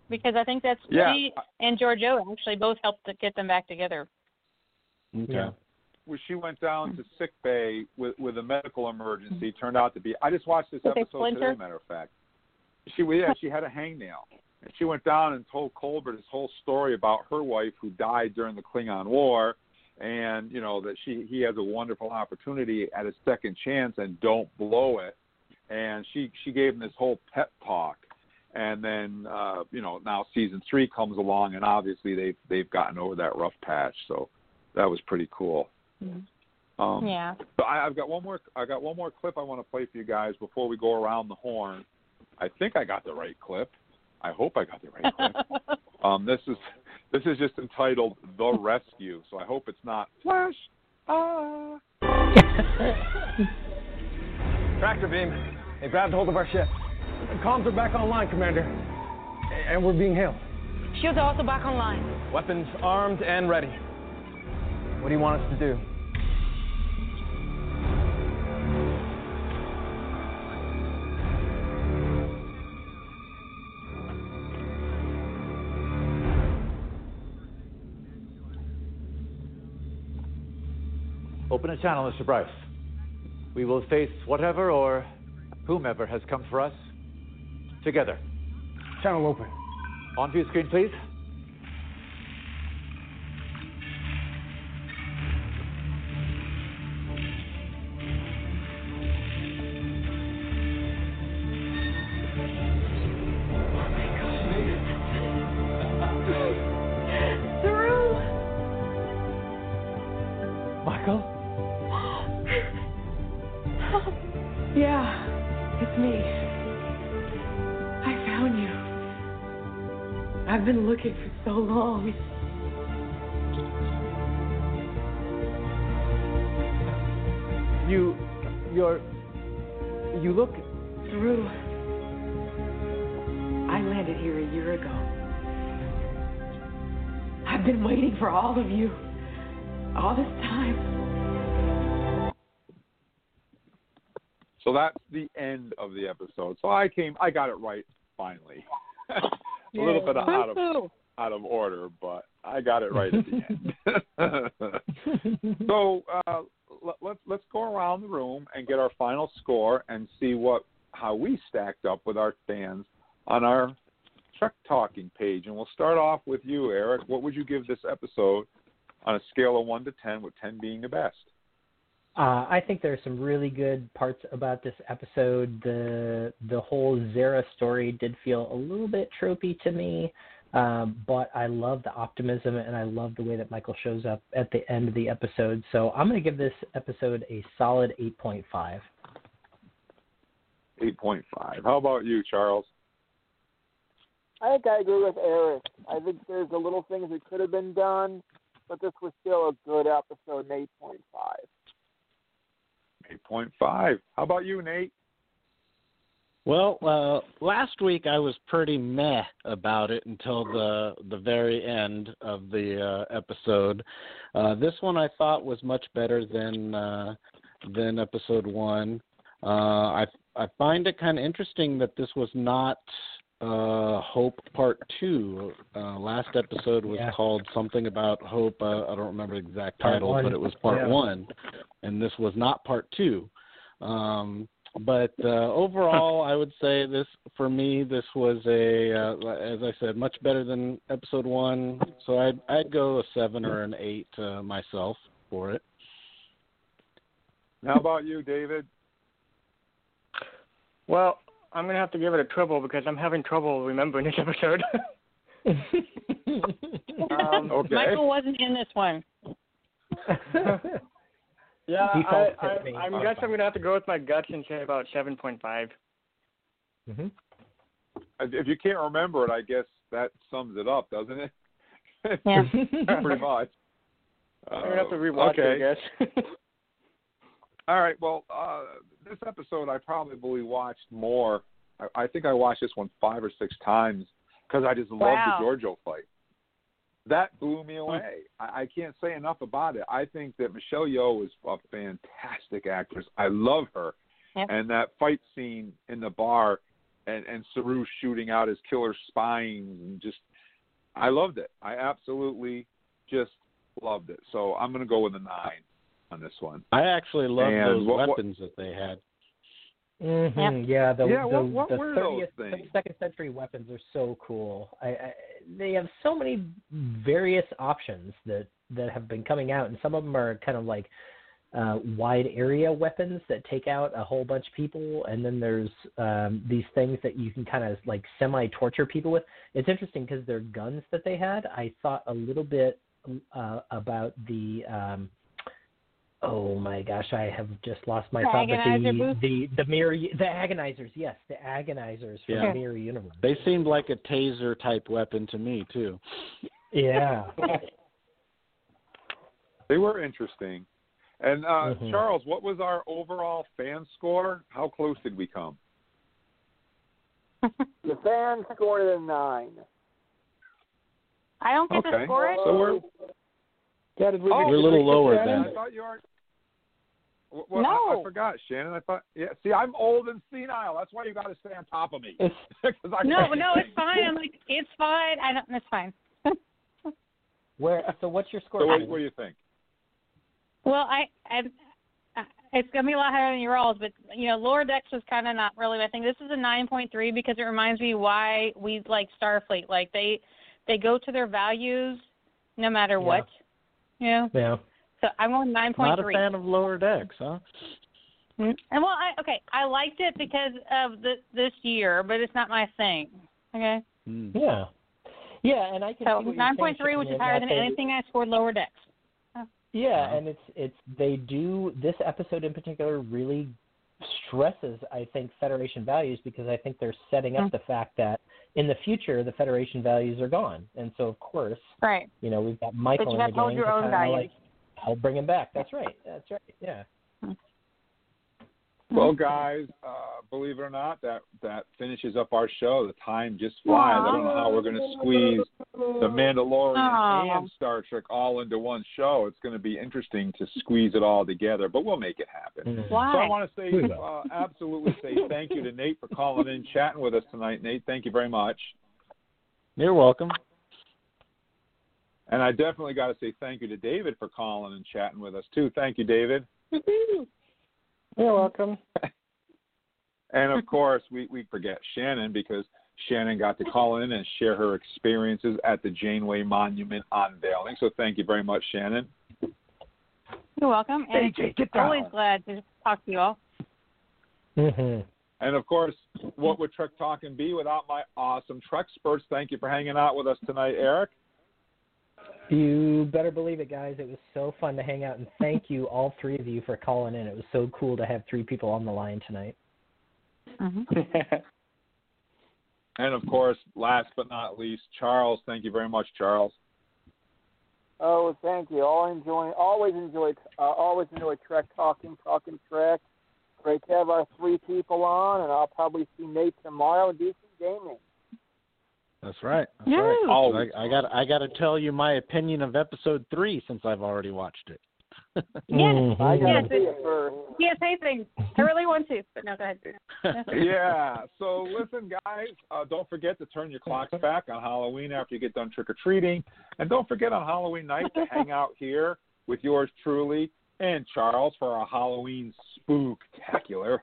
Because I think that's she and Georgiou actually both helped to get them back together. Okay. Yeah. Well, she went down to sick bay with a medical emergency. Turned out to be. I just watched this episode today, matter of fact. She had a hangnail. And she went down and told Colbert this whole story about her wife who died during the Klingon War, and, you know, that he has a wonderful opportunity at a second chance and don't blow it. And she gave him this whole pep talk. And then, you know, now season 3 comes along, and obviously they've gotten over that rough patch. So that was pretty cool. Mm-hmm. But I've got one more clip I want to play for you guys before we go around the horn. I think I got the right clip. I hope I got the right clip. This is just entitled "The Rescue," so I hope it's not flash. Tractor beam. They grabbed hold of our ship. The comms are back online, Commander. And we're being hailed. Shields are also back online. Weapons armed and ready. What do you want us to do? Open a channel, Mr. Bryce. We will face whatever or whomever has come for us together. Channel open. On view screen, please. You look through. I landed here a year ago. I've been waiting for all of you, all this time. So that's the end of the episode. So I got it right finally. A little bit out of order, but I got it right at the end. So let's go around the room and get our final score and see how we stacked up with our fans on our Trek Talking page. And we'll start off with you, Eric. What would you give this episode on a scale of 1 to 10, with 10 being the best? I think there's some really good parts about this episode. The whole Zara story did feel a little bit tropey to me. But I love the optimism, and I love the way that Michael shows up at the end of the episode. So I'm going to give this episode a solid 8.5. 8.5. How about you, Charles? I think I agree with Eric. I think there's the little things that could have been done, but this was still a good episode, an 8.5. 8.5. How about you, Nate? Well, last week I was pretty meh about it until the very end of the episode. This one I thought was much better than episode one. I find it kind of interesting that this was not Hope Part 2. Last episode was called something about Hope. I don't remember the exact title, but it was Part 1, and this was not Part 2. But overall, I would say this was as I said, much better than episode 1. So I'd go a 7 or an 8 myself for it. How about you, David? Well, I'm going to have to give it a triple because I'm having trouble remembering this episode. Okay. Michael wasn't in this one. Yeah, I guess I'm going to have to go with my guts and say about 7.5. Mm-hmm. If you can't remember it, I guess that sums it up, doesn't it? Yeah. Pretty much. I'm going to have to rewatch it, I guess. All right, well, this episode I probably watched more. I think I watched this one 5 or 6 times because I just loved the Giorgio fight. That blew me away. I can't say enough about it. I think that Michelle Yeoh is a fantastic actress. I love her. Yep. And that fight scene in the bar and Saru shooting out his killer spines, and just I loved it. I absolutely just loved it. So I'm going to go with a 9. On this one, I actually love those weapons that they had. Mm-hmm. Yeah, the 30th, 22nd century weapons are so cool. They have so many various options that have been coming out, and some of them are kind of like wide area weapons that take out a whole bunch of people, and then there's these things that you can kind of like semi-torture people with. It's interesting because their guns that they had, I thought a little bit about the... oh my gosh! I have just lost my thought. The agonizers, yes, the agonizers from the Mirror Universe. They seemed like a taser type weapon to me too. Yeah, they were interesting. And Charles, what was our overall fan score? How close did we come? The fans scored a 9. I don't get to score it. So we're a little lower then. I thought you were. Well, no. I forgot, Shannon. I thought, see, I'm old and senile. That's why you got to stay on top of me. No, it's fine. I'm like, it's fine. It's fine. So what's your score? So what do you think? Well, I it's going to be a lot higher than your rolls, but, you know, Lower Decks was kind of not really my thing. This is a 9.3 because it reminds me why we like Starfleet. Like, they go to their values no matter what. Yeah. So I'm on 9.3. Not a fan of Lower Decks, huh? And well, I liked it because of this year, but it's not my thing. Okay. Yeah. Yeah, and I can. So 9.3, which is higher than anything I scored Lower Decks. Oh. Yeah, and it's they do this episode in particular really stresses, I think, Federation values because I think they're setting up the fact that in the future the Federation values are gone, and so of course, you know, we've got Michael in the game. Your own values. Like, I'll bring him back. That's right. Yeah. Well, guys, believe it or not, that finishes up our show. The time just flies. I don't know how we're going to squeeze The Mandalorian and Star Trek all into one show. It's going to be interesting to squeeze it all together, but we'll make it happen. Why? So I want to say, absolutely say thank you to Nate for calling in, chatting with us tonight. Nate, thank you very much. You're welcome. And I definitely got to say thank you to David for calling and chatting with us, too. Thank you, David. You're welcome. And, of course, we forget Shannon because Shannon got to call in and share her experiences at the Janeway Monument unveiling. So thank you very much, Shannon. You're welcome. And AJ, get down. Always glad to talk to you all. Mm-hmm. And, of course, what would Trek Talkin' be without my awesome Trexperts? Thank you for hanging out with us tonight, Eric. You better believe it, guys. It was so fun to hang out, and thank you, all 3 of you, for calling in. It was so cool to have 3 people on the line tonight. Uh-huh. And, of course, last but not least, Charles. Thank you very much, Charles. Oh, thank you. Always enjoy Trek Talking Trek. Great to have our three people on, and I'll probably see Nate tomorrow and do some gaming. That's right. That's right. Always. I got to tell you my opinion of episode 3 since I've already watched it. Yes, yes, same thing. I really want to, but no, go ahead. Yeah. So listen, guys, don't forget to turn your clocks back on Halloween after you get done trick or treating, and don't forget on Halloween night to hang out here with yours truly and Charles for our Halloween spooktacular.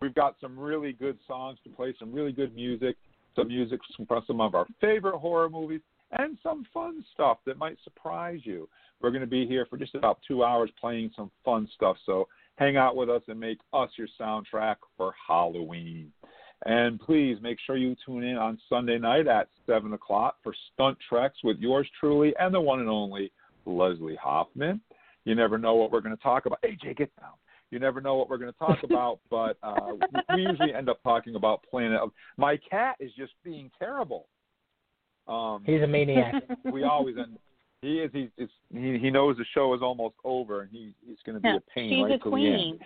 We've got some really good songs to play, some really good music, some music from some of our favorite horror movies, and some fun stuff that might surprise you. We're going to be here for just about 2 hours playing some fun stuff, so hang out with us and make us your soundtrack for Halloween. And please make sure you tune in on Sunday night at 7 o'clock for Stunt Treks with yours truly and the one and only Leslie Hoffman. You never know what we're going to talk about. AJ, get down. You never know what we're going to talk about, but we usually end up talking about Planet of... My cat is just being terrible. He's a maniac. We always end. He is. He knows the show is almost over, and he's going to be a pain. She's right a queen.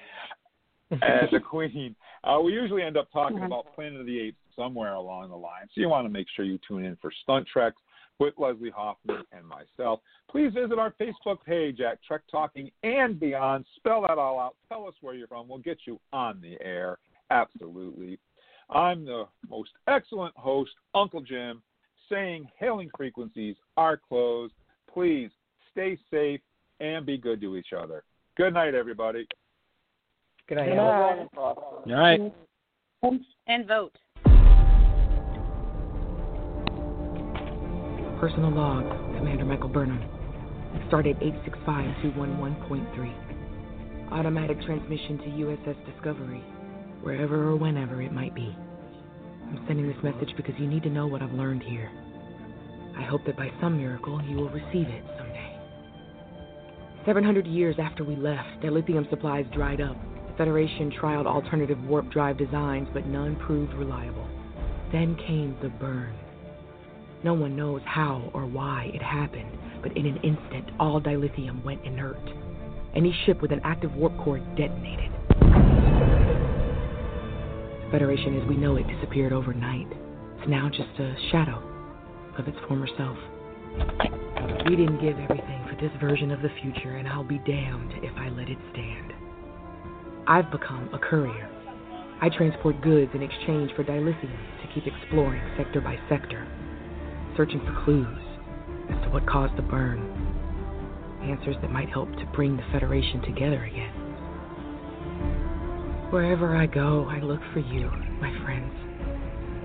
As a queen, we usually end up talking about Planet of the Apes somewhere along the line. So you want to make sure you tune in for Stunt Treks with Leslie Hoffman and myself. Please visit our Facebook page at Trek Talking and Beyond. Spell that all out. Tell us where you're from. We'll get you on the air. Absolutely. I'm the most excellent host, Uncle Jim, saying hailing frequencies are closed. Please stay safe and be good to each other. Good night, everybody. Good night. Good night. And vote. Personal log, Commander Michael Burnham. Started 865-211.3. Automatic transmission to USS Discovery, wherever or whenever it might be. I'm sending this message because you need to know what I've learned here. I hope that by some miracle you will receive it someday. 700 years after we left, their lithium supplies dried up. The Federation trialed alternative warp drive designs, but none proved reliable. Then came the burn. No one knows how or why it happened, but in an instant, all dilithium went inert. Any ship with an active warp core detonated. Federation as we know it disappeared overnight. It's now just a shadow of its former self. We didn't give everything for this version of the future, and I'll be damned if I let it stand. I've become a courier. I transport goods in exchange for dilithium to keep exploring sector by sector, searching for clues as to what caused the burn, answers that might help to bring the Federation together again. Wherever I go, I look for you, my friends.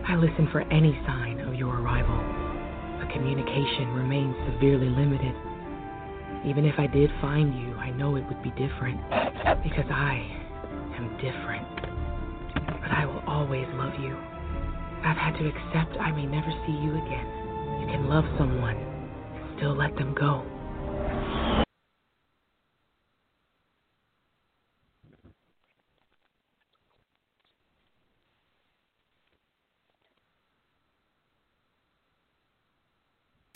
I listen for any sign of your arrival, but communication remains severely limited. Even if I did find you, I know it would be different, because I am different. But I will always love you. I've had to accept I may never see you again. You can love someone and still let them go.